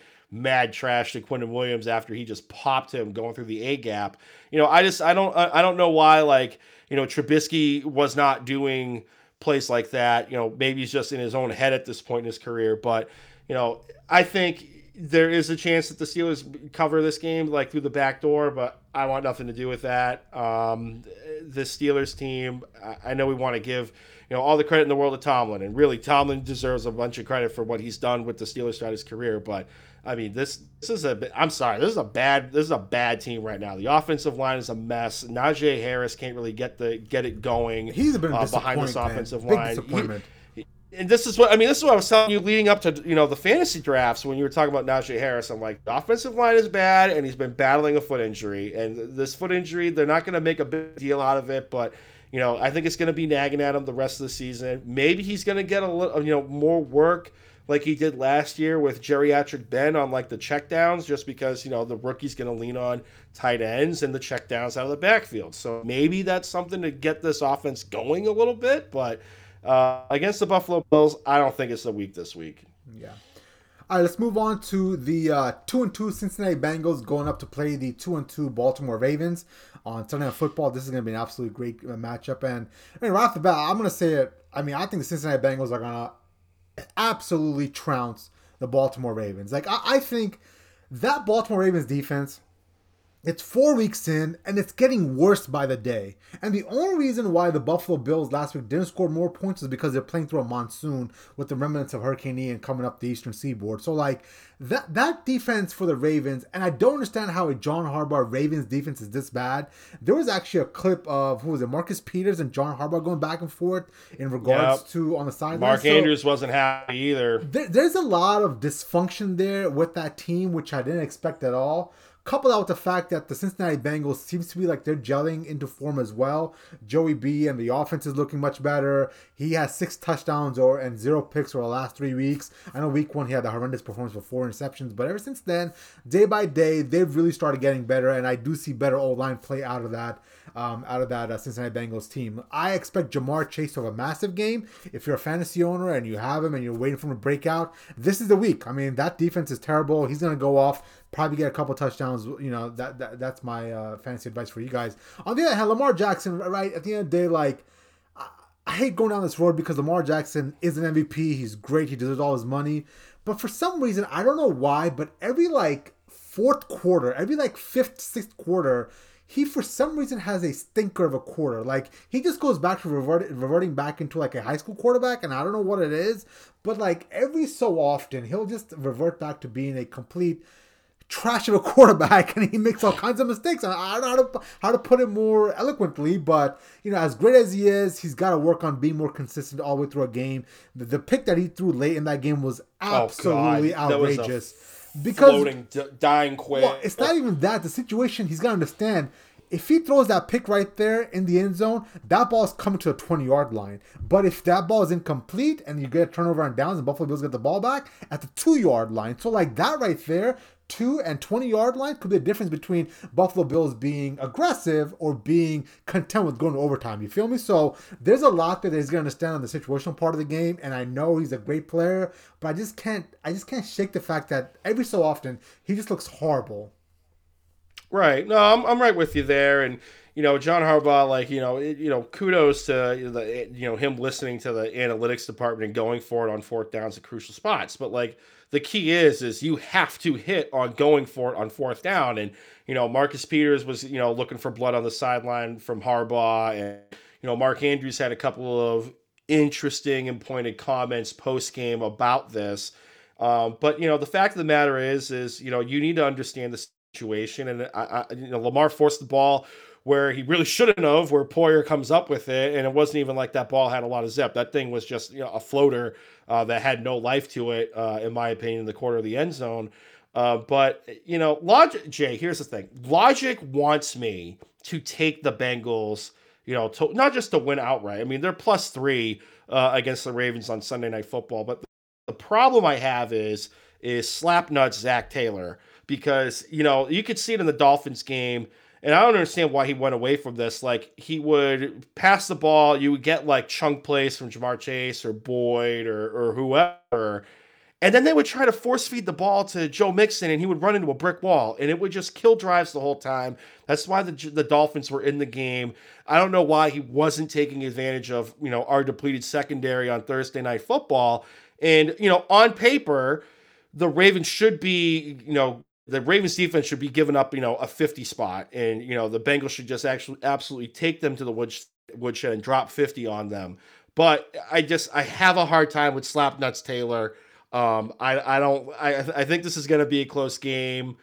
trash to Quinton Williams after he just popped him going through the A gap. You know, I don't know why, like, you know, Trubisky was not doing plays like that. You know, maybe he's just in his own head at this point in his career, but, you know, I think there is a chance that the Steelers cover this game, like, through the back door, but I want nothing to do with that. The Steelers team, I know we want to give, you know, all the credit in the world to Tomlin, and really Tomlin deserves a bunch of credit for what he's done with the Steelers throughout his career. But I mean, this is a bad team right now. The offensive line is a mess. Najee Harris can't really get it going. He's been behind this offensive line. Big disappointment. And this is what I was telling you leading up to, you know, the fantasy drafts when you were talking about Najee Harris. I'm like, the offensive line is bad, and he's been battling a foot injury. And this foot injury, they're not going to make a big deal out of it, but, you know, I think it's going to be nagging at him the rest of the season. Maybe he's going to get a little, you know, more work like he did last year with Geriatric Ben on, like, the checkdowns, just because, you know, the rookie's going to lean on tight ends and the checkdowns out of the backfield. So maybe that's something to get this offense going a little bit, but against the Buffalo Bills, I don't think it's the week this week. Yeah. All right, let's move on to the 2-2 Cincinnati Bengals going up to play the 2-2 Baltimore Ravens on Sunday Night Football. This is going to be an absolutely great matchup. And I mean, right off the bat, I'm going to say it. I mean, I think the Cincinnati Bengals are going to absolutely trounce the Baltimore Ravens. Like, I think that Baltimore Ravens defense, it's 4 weeks in, and it's getting worse by the day. And the only reason why the Buffalo Bills last week didn't score more points is because they're playing through a monsoon with the remnants of Hurricane Ian coming up the Eastern Seaboard. So, like, that defense for the Ravens, and I don't understand how a John Harbaugh Ravens defense is this bad. There was actually a clip of, Marcus Peters and John Harbaugh going back and forth in regards to on the sideline. Mark Andrews wasn't happy either. There's a lot of dysfunction there with that team, which I didn't expect at all. Couple that with the fact that the Cincinnati Bengals seems to be like they're gelling into form as well. Joey B and the offense is looking much better. He has 6 touchdowns and 0 picks over the last 3 weeks. I know week 1 he had the horrendous performance with 4 interceptions, but ever since then, day by day, they've really started getting better, and I do see better O-line play out of that Cincinnati Bengals team. I expect Jamar Chase to have a massive game. If you're a fantasy owner and you have him and you're waiting for him to break out, this is the week. I mean, that defense is terrible. He's going to go off, probably get a couple touchdowns. You know, that's my fantasy advice for you guys. On the other hand, Lamar Jackson, right, at the end of the day, like, I hate going down this road because Lamar Jackson is an MVP. He's great. He deserves all his money. But for some reason, I don't know why, but every, like, 4th quarter, every, like, 5th, 6th quarter, he, for some reason, has a stinker of a quarter. Like, he just goes back to reverting back into, like, a high school quarterback, and I don't know what it is. But, like, every so often, he'll just revert back to being a complete trash of a quarterback, and he makes all kinds of mistakes. I don't know how to put it more eloquently, but, you know, as great as he is, he's got to work on being more consistent all the way through a game. The pick that he threw late in that game was absolutely outrageous. Because floating, dying quick. Well, it's not even that. The situation, he's got to understand, if he throws that pick right there in the end zone, that ball's coming to the 20-yard line. But if that ball is incomplete and you get a turnover on downs and Buffalo Bills get the ball back at the 2-yard line. So, like, that right there, 2 and 20-yard line could be the difference between Buffalo Bills being aggressive or being content with going to overtime. You feel me? So there's a lot there that he's going to understand on the situational part of the game, and I know he's a great player, but I just can't shake the fact that every so often he just looks horrible. Right. No, I'm right with you there, and John Harbaugh, kudos to him listening to the analytics department and going for it on fourth downs at crucial spots. But the key is you have to hit on going for it on fourth down. And Marcus Peters was looking for blood on the sideline from Harbaugh, and Mark Andrews had a couple of interesting and pointed comments post game about this. But the fact of the matter is you need to understand the situation, and Lamar forced the ball where he really shouldn't have, where Poyer comes up with it, and it wasn't even like that ball had a lot of zip. That thing was just a floater that had no life to it, in my opinion, in the corner of the end zone. But logic, Jay, here's the thing. Logic wants me to take the Bengals, not just to win outright. I mean, they're +3 against the Ravens on Sunday Night Football, but the problem I have is slap nuts Zach Taylor, because, you could see it in the Dolphins game. And I don't understand why he went away from this. He would pass the ball. You would get, chunk plays from Jamar Chase or Boyd or whoever. And then they would try to force feed the ball to Joe Mixon, and he would run into a brick wall. And it would just kill drives the whole time. That's why the Dolphins were in the game. I don't know why he wasn't taking advantage of, our depleted secondary on Thursday Night Football. And, on paper, the Ravens should be, the Ravens defense should be giving up, a 50 spot, and, the Bengals should just actually absolutely take them to the woodshed and drop 50 on them. But I have a hard time with slap nuts Taylor. I think this is going to be a close game.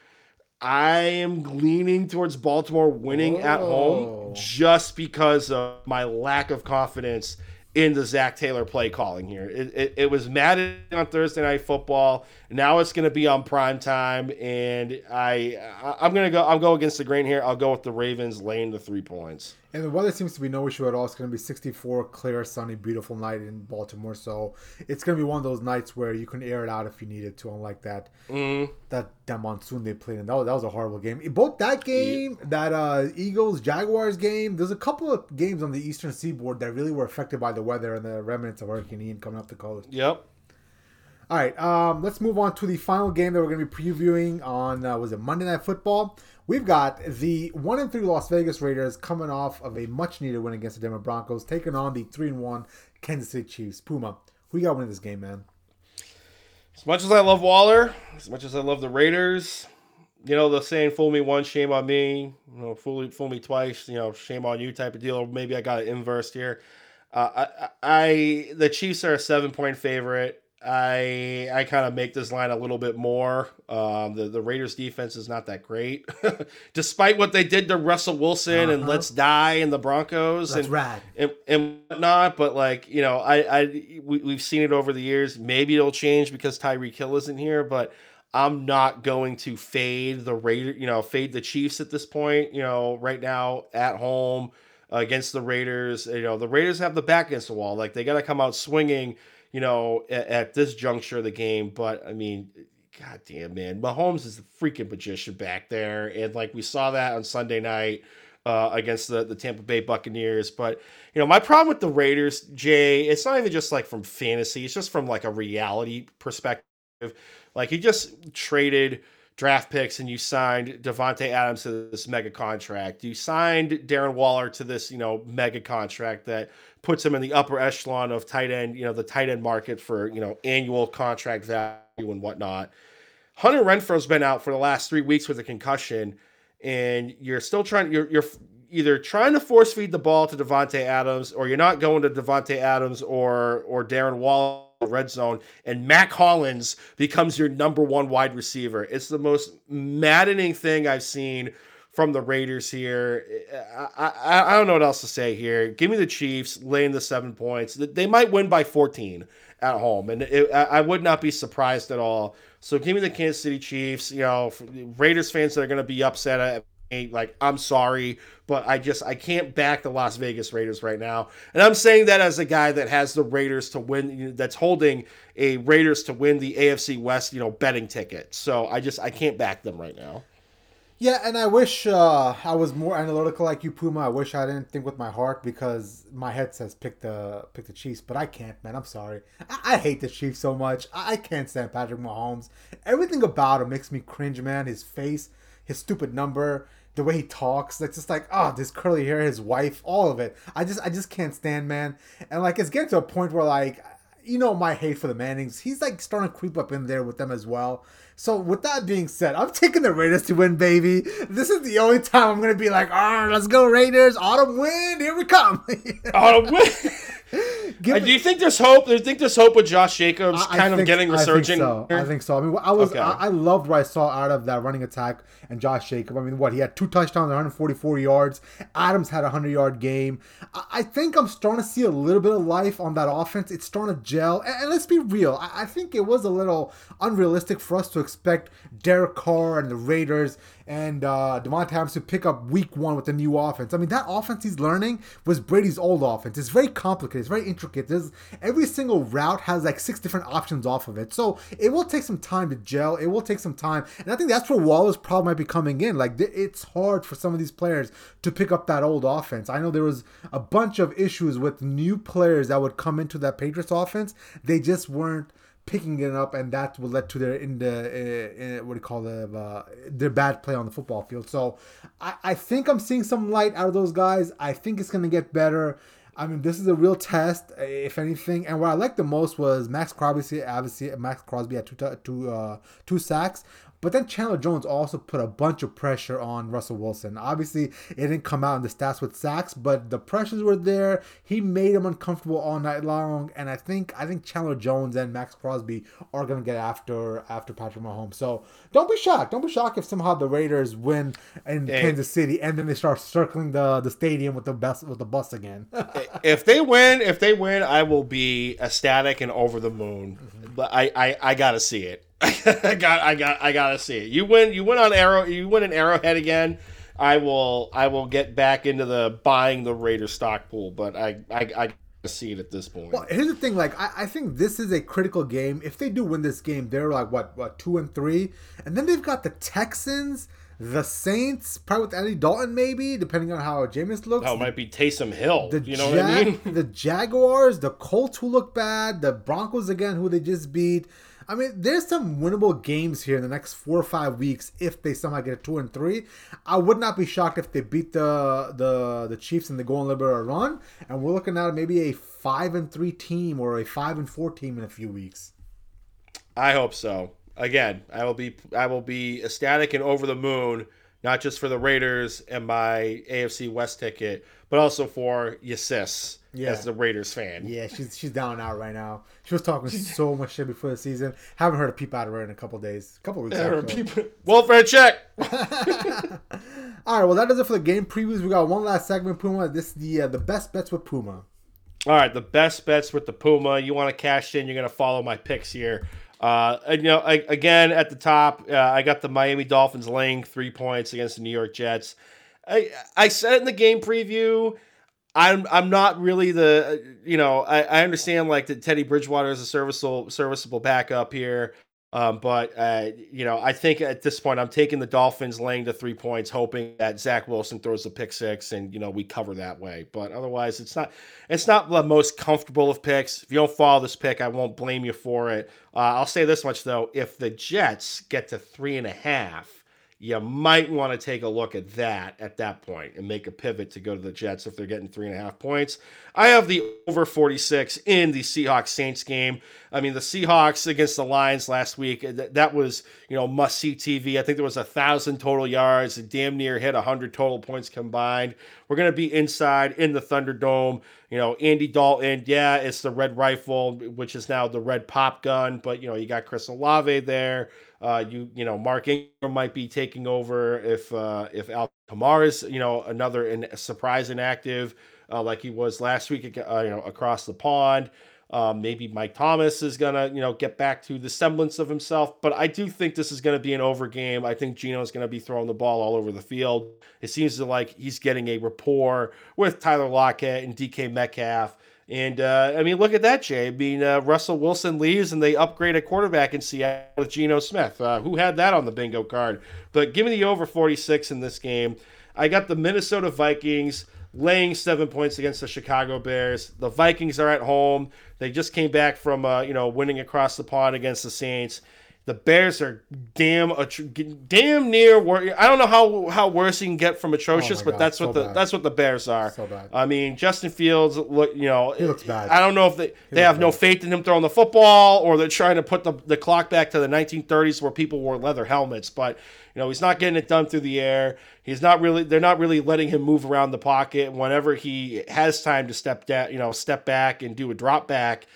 I am leaning towards Baltimore winning at home just because of my lack of confidence in the Zach Taylor play calling here. It was Madden on Thursday Night Football. Now it's going to be on prime time, and I'll go against the grain here. I'll go with the Ravens laying the 3 points. And the weather seems to be no issue at all. It's going to be 64, clear, sunny, beautiful night in Baltimore. So it's going to be one of those nights where you can air it out if you needed to, unlike that monsoon they played in. That was a horrible game. Both that game, that Eagles-Jaguars game, there's a couple of games on the Eastern Seaboard that really were affected by the weather and the remnants of Hurricane Ian coming up the coast. Yep. All right, let's move on to the final game that we're going to be previewing on, Monday Night Football? We've got the 1-3 Las Vegas Raiders coming off of a much-needed win against the Denver Broncos, taking on the 3-1 Kansas City Chiefs. Puma, who you got winning this game, man? As much as I love Waller, as much as I love the Raiders, the saying, fool me once, shame on me, fool me twice, shame on you type of deal. Maybe I got it inversed here. The Chiefs are a 7-point favorite. I kind of make this line a little bit more. The Raiders defense is not that great, despite what they did to Russell Wilson and Let's Die and the Broncos and whatnot. But we've seen it over the years. Maybe it'll change because Tyreek Hill isn't here, but I'm not going to fade the Raiders, fade the Chiefs at this point, right now at home against the Raiders. The Raiders have the back against the wall. They got to come out swinging, at this juncture of the game. But I mean, goddamn, man, Mahomes is a freaking magician back there, and we saw that on Sunday night against the Tampa Bay Buccaneers. But my problem with the Raiders, Jay, it's not even just from fantasy; it's just from a reality perspective. You just traded draft picks, and you signed Devontae Adams to this mega contract. You signed Darren Waller to this, mega contract that puts him in the upper echelon of tight end, the tight end market for, annual contract value and whatnot. Hunter Renfro's been out for the last 3 weeks with a concussion, and you're either trying to force feed the ball to Devontae Adams, or you're not going to Devontae Adams or Darren Waller red zone, and Mac Hollins becomes your number one wide receiver. It's the most maddening thing I've seen from the Raiders here. I don't know what else to say here. Give me the Chiefs laying the 7 points. They might win by 14 at home, and I would not be surprised at all. So give me the Kansas City Chiefs. Raiders fans that are going to be upset at Like, I'm sorry, but I can't back the Las Vegas Raiders right now. And I'm saying that as a guy that has the Raiders to win, that's holding a Raiders to win the AFC West, betting ticket. So I can't back them right now. Yeah, and I wish I was more analytical like you, Puma. I wish I didn't think with my heart because my head says pick the Chiefs, but I can't, man. I'm sorry. I hate the Chiefs so much. I can't stand Patrick Mahomes. Everything about him makes me cringe, man. His face, his stupid number, the way he talks. It's just like, oh, this curly hair, his wife, all of it. I just can't stand, man. And, like, it's getting to a point where, like, my hate for the Mannings, he's like starting to creep up in there with them as well. So with that being said, I'm taking the Raiders to win, baby. This is the only time I'm going to be like, all right, let's go Raiders. Autumn win. Here we come. Autumn win. Do you think there's hope? Do you think there's hope with Josh Jacobs getting resurgent? I think so. I mean, I loved what I saw out of that running attack and Josh Jacobs. I mean, he had 2 touchdowns, 144 yards. Adams had a 100-yard game. I think I'm starting to see a little bit of life on that offense. It's starting to gel. And let's be real. I think it was a little unrealistic for us to expect Derek Carr and the Raiders and Devontae Adams to pick up week 1 with the new offense. I mean, that offense he's learning was Brady's old offense. It's very complicated. It's very intricate. Every single route has like 6 different options off of it. So it will take some time to gel. It will take some time. And I think that's where Waller's problem might be coming in. Like, it's hard for some of these players to pick up that old offense. I know there was a bunch of issues with new players that would come into that Patriots offense. They just weren't picking it up, and that will lead to their bad play on the football field. So I think I'm seeing some light out of those guys. I think it's going to get better. I mean, this is a real test, if anything. And what I liked the most was Max Crosby. Obviously, Max Crosby had two sacks. But then Chandler Jones also put a bunch of pressure on Russell Wilson. Obviously, it didn't come out in the stats with sacks, but the pressures were there. He made him uncomfortable all night long, and I think Chandler Jones and Max Crosby are going to get after Patrick Mahomes. So don't be shocked. Don't be shocked if somehow the Raiders win in Kansas City, and then they start circling the stadium with the bus again. If they win, I will be ecstatic and over the moon. Mm-hmm. But I got to see it. I gotta see it. You win in Arrowhead again. I will get back into the buying the Raiders stock pool, but I see it at this point. Well, here's the thing, like I think this is a critical game. If they do win this game, they're like what 2-3, and then they've got the Texans, the Saints, probably with Andy Dalton maybe, depending on how Jameis looks. Oh, it might be Taysom Hill. The Jaguars, the Colts who look bad, the Broncos again who they just beat. I mean, there's some winnable games here in the next 4 or 5 weeks if they somehow get a 2-3. I would not be shocked if they beat the Chiefs and they go on a little bit of a run. And we're looking at maybe a 5-3 team or a 5-4 team in a few weeks. I hope so. Again, I will be ecstatic and over the moon, not just for the Raiders and my AFC West ticket, but also for your sis. Yeah. As the Raiders fan. Yeah, she's down and out right now. She was talking so much shit before the season. Haven't heard a peep out of her in a couple of days. Couple of weeks ago. Wolfred check. All right, well, that does it for the game previews. We got one last segment, Puma. This is the best bets with Puma. All right, the best bets with the Puma. You want to cash in, you're going to follow my picks here. Again, at the top, I got the Miami Dolphins laying 3 points against the New York Jets. I said it in the game preview. I'm not really I understand like that Teddy Bridgewater is a serviceable backup here. I think at this point I'm taking the Dolphins laying the 3 points, hoping that Zach Wilson throws the pick six and, we cover that way. But otherwise it's not the most comfortable of picks. If you don't follow this pick, I won't blame you for it. I'll say this much though. If the Jets get to 3.5, you might want to take a look at that at that point and make a pivot to go to the Jets if they're getting 3.5 points. I have the over 46 in the Seahawks-Saints game. I mean, the Seahawks against the Lions last week, that was, must-see TV. I think there was 1,000 total yards and damn near hit 100 total points combined. We're going to be inside in the Thunderdome. Andy Dalton, yeah, it's the Red Rifle, which is now the Red Pop Gun, but, you got Chris Olave there. Mark Ingram might be taking over if Alvin Kamara is, another surprise inactive like he was last week, across the pond. Maybe Mike Thomas is going to, get back to the semblance of himself. But I do think this is going to be an over game. I think Geno is going to be throwing the ball all over the field. It seems like he's getting a rapport with Tyler Lockett and DK Metcalf. And, look at that, Jay. Russell Wilson leaves and they upgrade a quarterback in Seattle with Geno Smith. Who had that on the bingo card? But give me the over 46 in this game. I got the Minnesota Vikings laying 7 points against the Chicago Bears. The Vikings are at home. They just came back from, winning across the pond against the Saints. The Bears are damn near. I don't know how worse you can get from atrocious, but that's that's what the Bears are. So bad. I mean, Justin Fields he looks bad. I don't know if they have no faith in him throwing the football, or they're trying to put the clock back to the 1930s where people wore leather helmets. But he's not getting it done through the air. They're not really letting him move around the pocket. Whenever he has time to step back and do a drop back,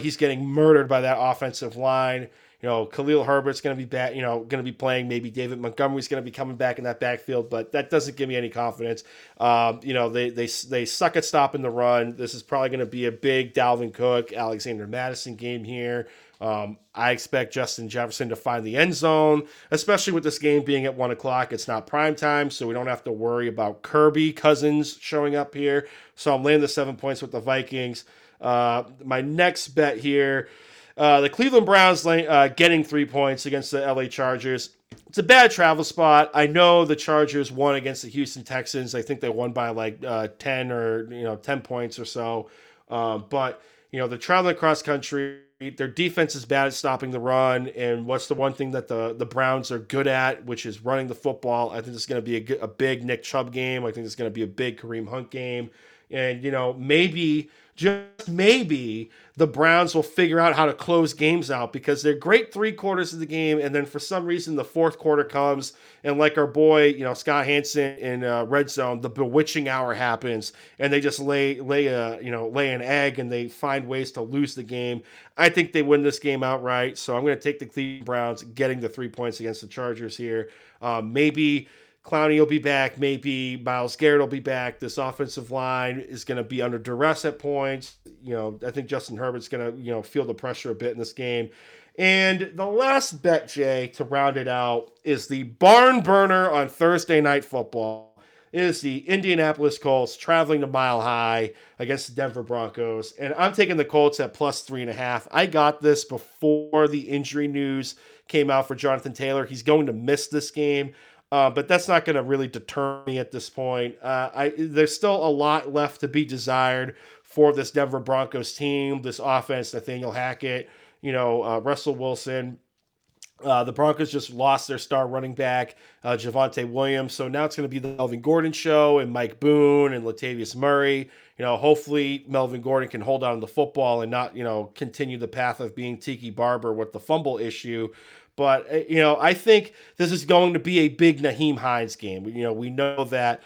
he's getting murdered by that offensive line. Khalil Herbert's going to be back, going to be playing. Maybe David Montgomery's going to be coming back in that backfield, but that doesn't give me any confidence. They suck at stopping the run. This is probably going to be a big Dalvin Cook, Alexander Madison game here. I expect Justin Jefferson to find the end zone, especially with this game being at 1:00. It's not prime time, so we don't have to worry about Kirby Cousins showing up here. So I'm laying the 7 points with the Vikings. My next bet here. The Cleveland Browns getting 3 points against the LA Chargers. It's a bad travel spot. I know the Chargers won against the Houston Texans. I think they won by 10 or 10 points or so. But they're traveling across country. Their defense is bad at stopping the run. And what's the one thing that the Browns are good at, which is running the football? I think it's going to be a big Nick Chubb game. I think it's going to be a big Kareem Hunt game. And maybe. Just maybe the Browns will figure out how to close games out, because they're great 3 quarters of the game, and then for some reason the fourth quarter comes, and like our boy, Scott Hansen in Red Zone, the bewitching hour happens, and they just lay an egg, and they find ways to lose the game. I think they win this game outright, so I'm going to take the Cleveland Browns getting the 3 points against the Chargers here. Maybe Clowney will be back. Maybe Myles Garrett will be back. This offensive line is going to be under duress at points. I think Justin Herbert's going to, feel the pressure a bit in this game. And the last bet, Jay, to round it out is the barn burner on Thursday Night Football. It is the Indianapolis Colts traveling to Mile High against the Denver Broncos. And I'm taking the Colts at +3.5. I got this before the injury news came out for Jonathan Taylor. He's going to miss this game. But that's not going to really deter me at this point. There's still a lot left to be desired for this Denver Broncos team, this offense, Nathaniel Hackett, Russell Wilson. The Broncos just lost their star running back, Javonte Williams. So now it's going to be the Melvin Gordon show and Mike Boone and Latavius Murray. Hopefully Melvin Gordon can hold on to the football and not, continue the path of being Tiki Barber with the fumble issue. But, I think this is going to be a big Naheem Hines game. We know that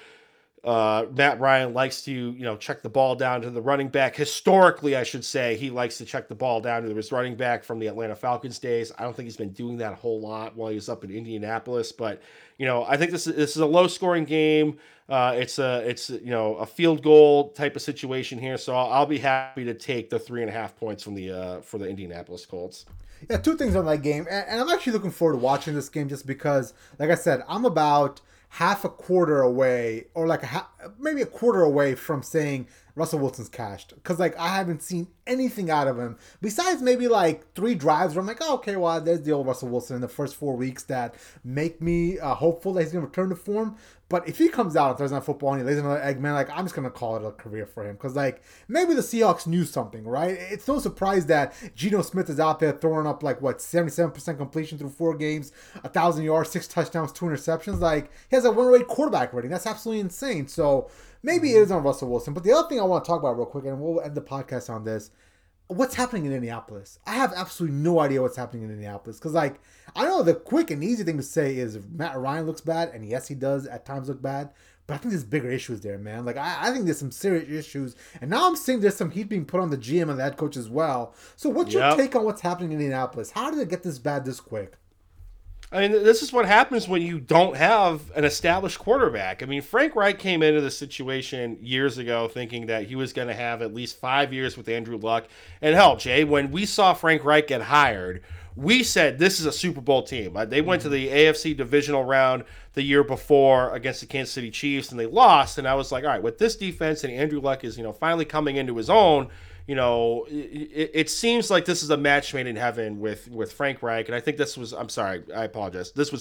Matt Ryan likes to, check the ball down to the running back. Historically, I should say, he likes to check the ball down to his running back from the Atlanta Falcons days. I don't think he's been doing that a whole lot while he was up in Indianapolis. But, I think this is a low-scoring game. It's a field goal type of situation here. So I'll be happy to take the 3.5 points from for the Indianapolis Colts. Yeah, two things on that game. And I'm actually looking forward to watching this game just because, like I said, I'm about half a quarter away or maybe a quarter away from saying Russell Wilson's cashed. Because, I haven't seen anything out of him besides maybe, three drives where I'm like, oh, okay, well, there's the old Russell Wilson in the first 4 weeks that make me hopeful that he's going to return to form. But if he comes out on Thursday Night Football and he lays another egg, man, I'm just going to call it a career for him. Because, maybe the Seahawks knew something, right? It's no surprise that Geno Smith is out there throwing up, 77% completion through 4 games, 1,000 yards, 6 touchdowns, 2 interceptions. He has a win-rate quarterback rating. That's absolutely insane. So, maybe it is on Russell Wilson. But the other thing I want to talk about real quick, and we'll end the podcast on this, what's happening in Indianapolis? I have absolutely no idea what's happening in Indianapolis. Because, I know the quick and easy thing to say is Matt Ryan looks bad, and yes, he does at times look bad, but I think there's bigger issues there, man. I think there's some serious issues, and now I'm seeing there's some heat being put on the GM and the head coach as well. So what's your take on what's happening in Indianapolis? How did it get this bad this quick? I mean, this is what happens when you don't have an established quarterback. I mean, Frank Reich came into the situation years ago thinking that he was going to have at least 5 years with Andrew Luck. And hell, Jay, when we saw Frank Reich get hired, we said this is a Super Bowl team. They went to the AFC divisional round the year before against the Kansas City Chiefs, and they lost. And I was like, all right, with this defense and Andrew Luck is, finally coming into his own, it seems like this is a match made in heaven with Frank Reich. And I think This was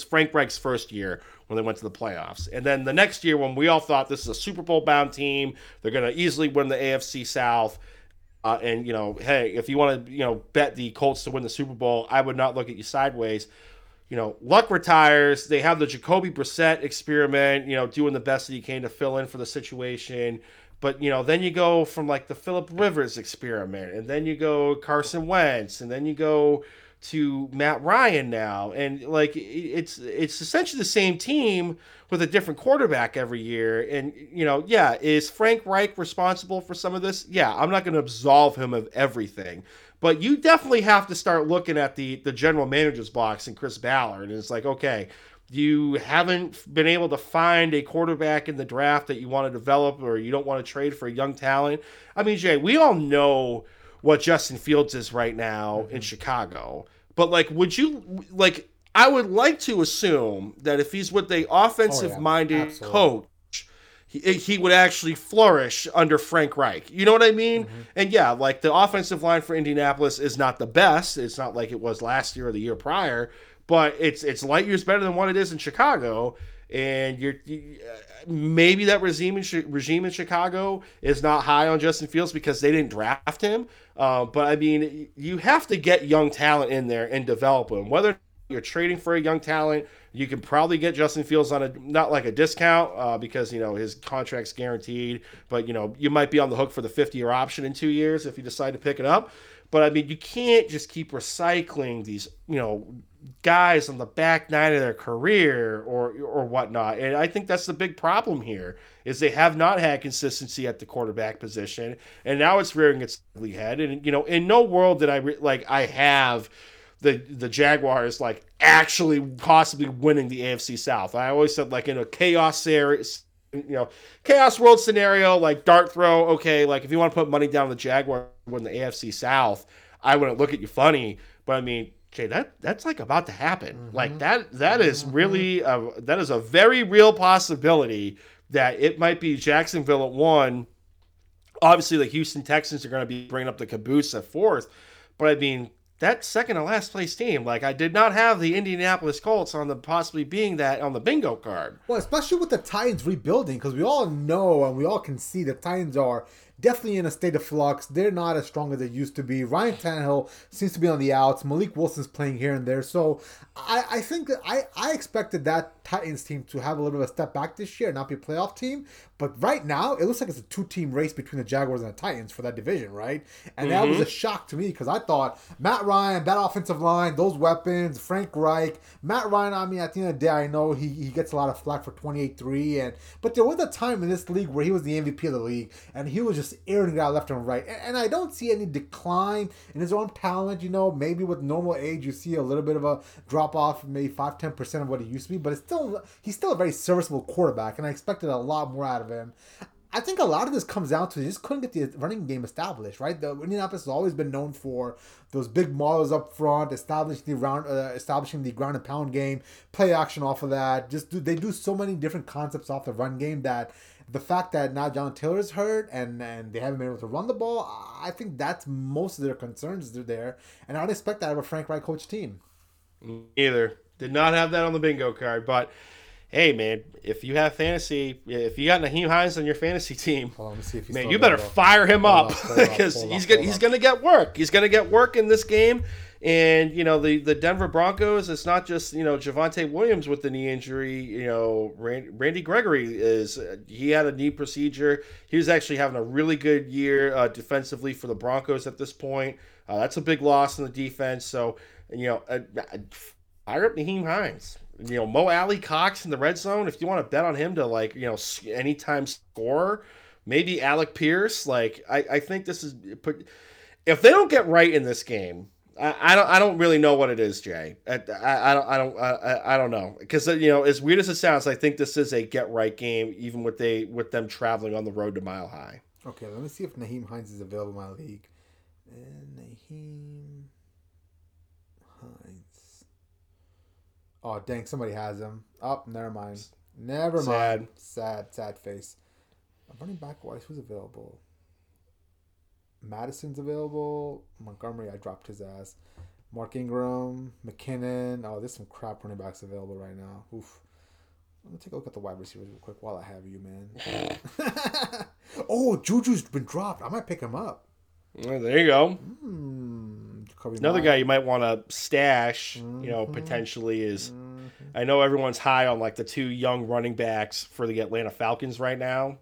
Frank Reich's first year when they went to the playoffs. And then the next year when we all thought this is a Super Bowl-bound team, they're going to easily win the AFC South. And, hey, if you want to, bet the Colts to win the Super Bowl, I would not look at you sideways. Luck retires. They have the Jacoby Brissett experiment, doing the best that he can to fill in for the situation. But, then you go from, like, the Phillip Rivers experiment, and then you go Carson Wentz, and then you go to Matt Ryan now. And, like, it's essentially the same team with a different quarterback every year. And, is Frank Reich responsible for some of this? Yeah, I'm not going to absolve him of everything. But you definitely have to start looking at the general manager's box and Chris Ballard. And it's like, okay, you haven't been able to find a quarterback in the draft that you want to develop, or you don't want to trade for a young talent. I mean, Jay, we all know what Justin Fields is right now in Chicago, but I would like to assume that if he's with a offensive-minded coach, he would actually flourish under Frank Reich. You know what I mean? Mm-hmm. And yeah, the offensive line for Indianapolis is not the best. It's not like it was last year or the year prior, but it's light years better than what it is in Chicago, and maybe that regime in Chicago is not high on Justin Fields because they didn't draft him. But I mean, you have to get young talent in there and develop them. Whether you're trading for a young talent, you can probably get Justin Fields on not a discount because his contract's guaranteed, but you might be on the hook for the 50-year option in 2 years if you decide to pick it up. But I mean, you can't just keep recycling these, guys on the back nine of their career or whatnot. And I think that's the big problem here is they have not had consistency at the quarterback position, and now it's rearing its ugly head. And in no world did I I have the Jaguars actually possibly winning the AFC South. I always said in a chaos series, chaos world scenario, dart throw. Okay, if you want to put money down the Jaguars win the AFC South, I wouldn't look at you funny. But I mean, Jay, that's about to happen. Mm-hmm. That is a very real possibility that it might be Jacksonville at 1. Obviously, the Houston Texans are going to be bringing up the caboose at 4th. But I mean, that second to last place team, I did not have the Indianapolis Colts on the possibly being that on the bingo card. Well, especially with the Titans rebuilding, because we all know and we all can see the Titans are definitely in a state of flux. They're not as strong as they used to be. Ryan Tannehill seems to be on the outs. Malik Wilson's playing here and there. So I think that I expected that Titans team to have a little bit of a step back this year, not be a playoff team. But right now, it looks like it's a two-team race between the Jaguars and the Titans for that division, right? And that was a shock to me because I thought Matt Ryan, that offensive line, those weapons, Frank Reich. Matt Ryan, I mean, at the end of the day, I know he gets a lot of flack for 28-3. But there was a time in this league where he was the MVP of the league, and he was just airing it out left and right. And I don't see any decline in his own talent. Maybe with normal age, you see a little bit of a drop-off, maybe 5-10% of what he used to be, but he's still a very serviceable quarterback, and I expected a lot more out of him. I think a lot of this comes down to they just couldn't get the running game established, right? The Indianapolis has always been known for those big models up front, establishing the ground and pound game, play action off of that. They do so many different concepts off the run game that the fact that now John Taylor is hurt and they haven't been able to run the ball, I think that's most of their concerns there. And I don't expect that of a Frank Reich coach team. Either. Did not have that on the bingo card, but hey, man, if you have fantasy, if you got Naheem Hines on your fantasy team, let me see if he's man, you better fire him up because he's going to get work. He's going to get work in this game. And, the Denver Broncos, it's not just, Javonte Williams with the knee injury. Randy Gregory he had a knee procedure. He was actually having a really good year defensively for the Broncos at this point. That's a big loss in the defense. So, fire up Naheem Hines. Mo Alley Cox in the red zone, if you want to bet on him to anytime scorer, maybe Alec Pierce. I think this is – if they don't get right in this game, I don't really know what it is, Jay. I don't know, because, you know, as weird as it sounds, I think this is a get right game, even with them traveling on the road to Mile High. Okay, let me see if Naheem Hines is available in my league. Naheem Hines. Oh dang! Somebody has him. Oh, never mind. Sad face. I'm running back wise. Who's available? Madison's available. Montgomery, I dropped his ass. Mark Ingram, McKinnon. Oh, there's some crap running backs available right now. Oof. Let me take a look at the wide receivers real quick while I have you, man. Oh, Juju's been dropped. I might pick him up. Well, there you go. Another guy you might want to stash, you know, potentially is... Mm-hmm. I know everyone's high on, like, the two young running backs for the Atlanta Falcons right now.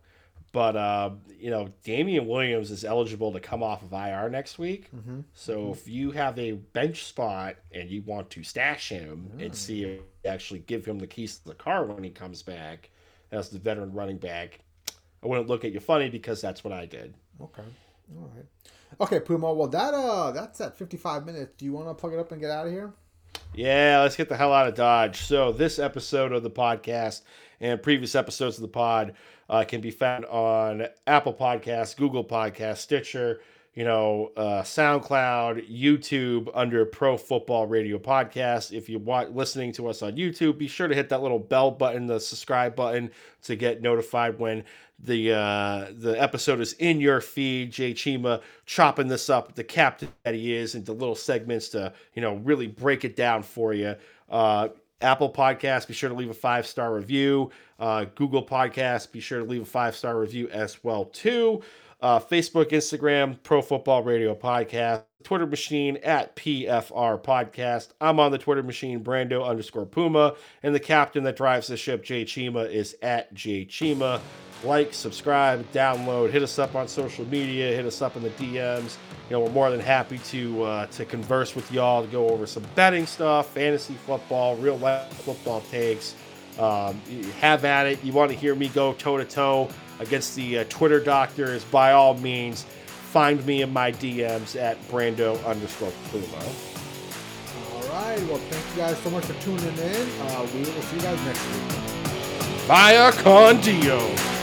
But, you know, Damian Williams is eligible to come off of IR next week. Mm-hmm. So if you have a bench spot and you want to stash him and see if you actually give him the keys to the car when he comes back as the veteran running back, I wouldn't look at you funny, because that's what I did. Okay. All right. Okay, Puma. Well, that's at 55 minutes. Do you want to plug it up and get out of here? Yeah, let's get the hell out of Dodge. So this episode of the podcast and previous episodes of the pod can be found on Apple Podcasts, Google Podcasts, Stitcher, you know, SoundCloud, YouTube under Pro Football Radio Podcast. If you're listening to us on YouTube, be sure to hit that little bell button, the subscribe button, to get notified when the episode is in your feed. Jay Chima chopping this up, the captain that he is, into little segments to, you know, really break it down for you. Apple Podcasts, be sure to leave a 5-star review. Google Podcasts, be sure to leave a 5-star review as well, too. Facebook, Instagram, Pro Football Radio Podcast. Twitter machine at PFR Podcast. I'm on the Twitter machine, Brando_Puma. And the captain that drives the ship, Jay Chima, is at Jay Chima. Like, subscribe, download, hit us up on social media, hit us up in the DMs. You know, we're more than happy to converse with y'all, to go over some betting stuff, fantasy football, real life football takes. Have at it. You want to hear me go toe-to-toe against the Twitter doctors, by all means, find me in my DMs at Brando_Puma. All right. Well, thank you guys so much for tuning in. We will see you guys next week. Via con Dio.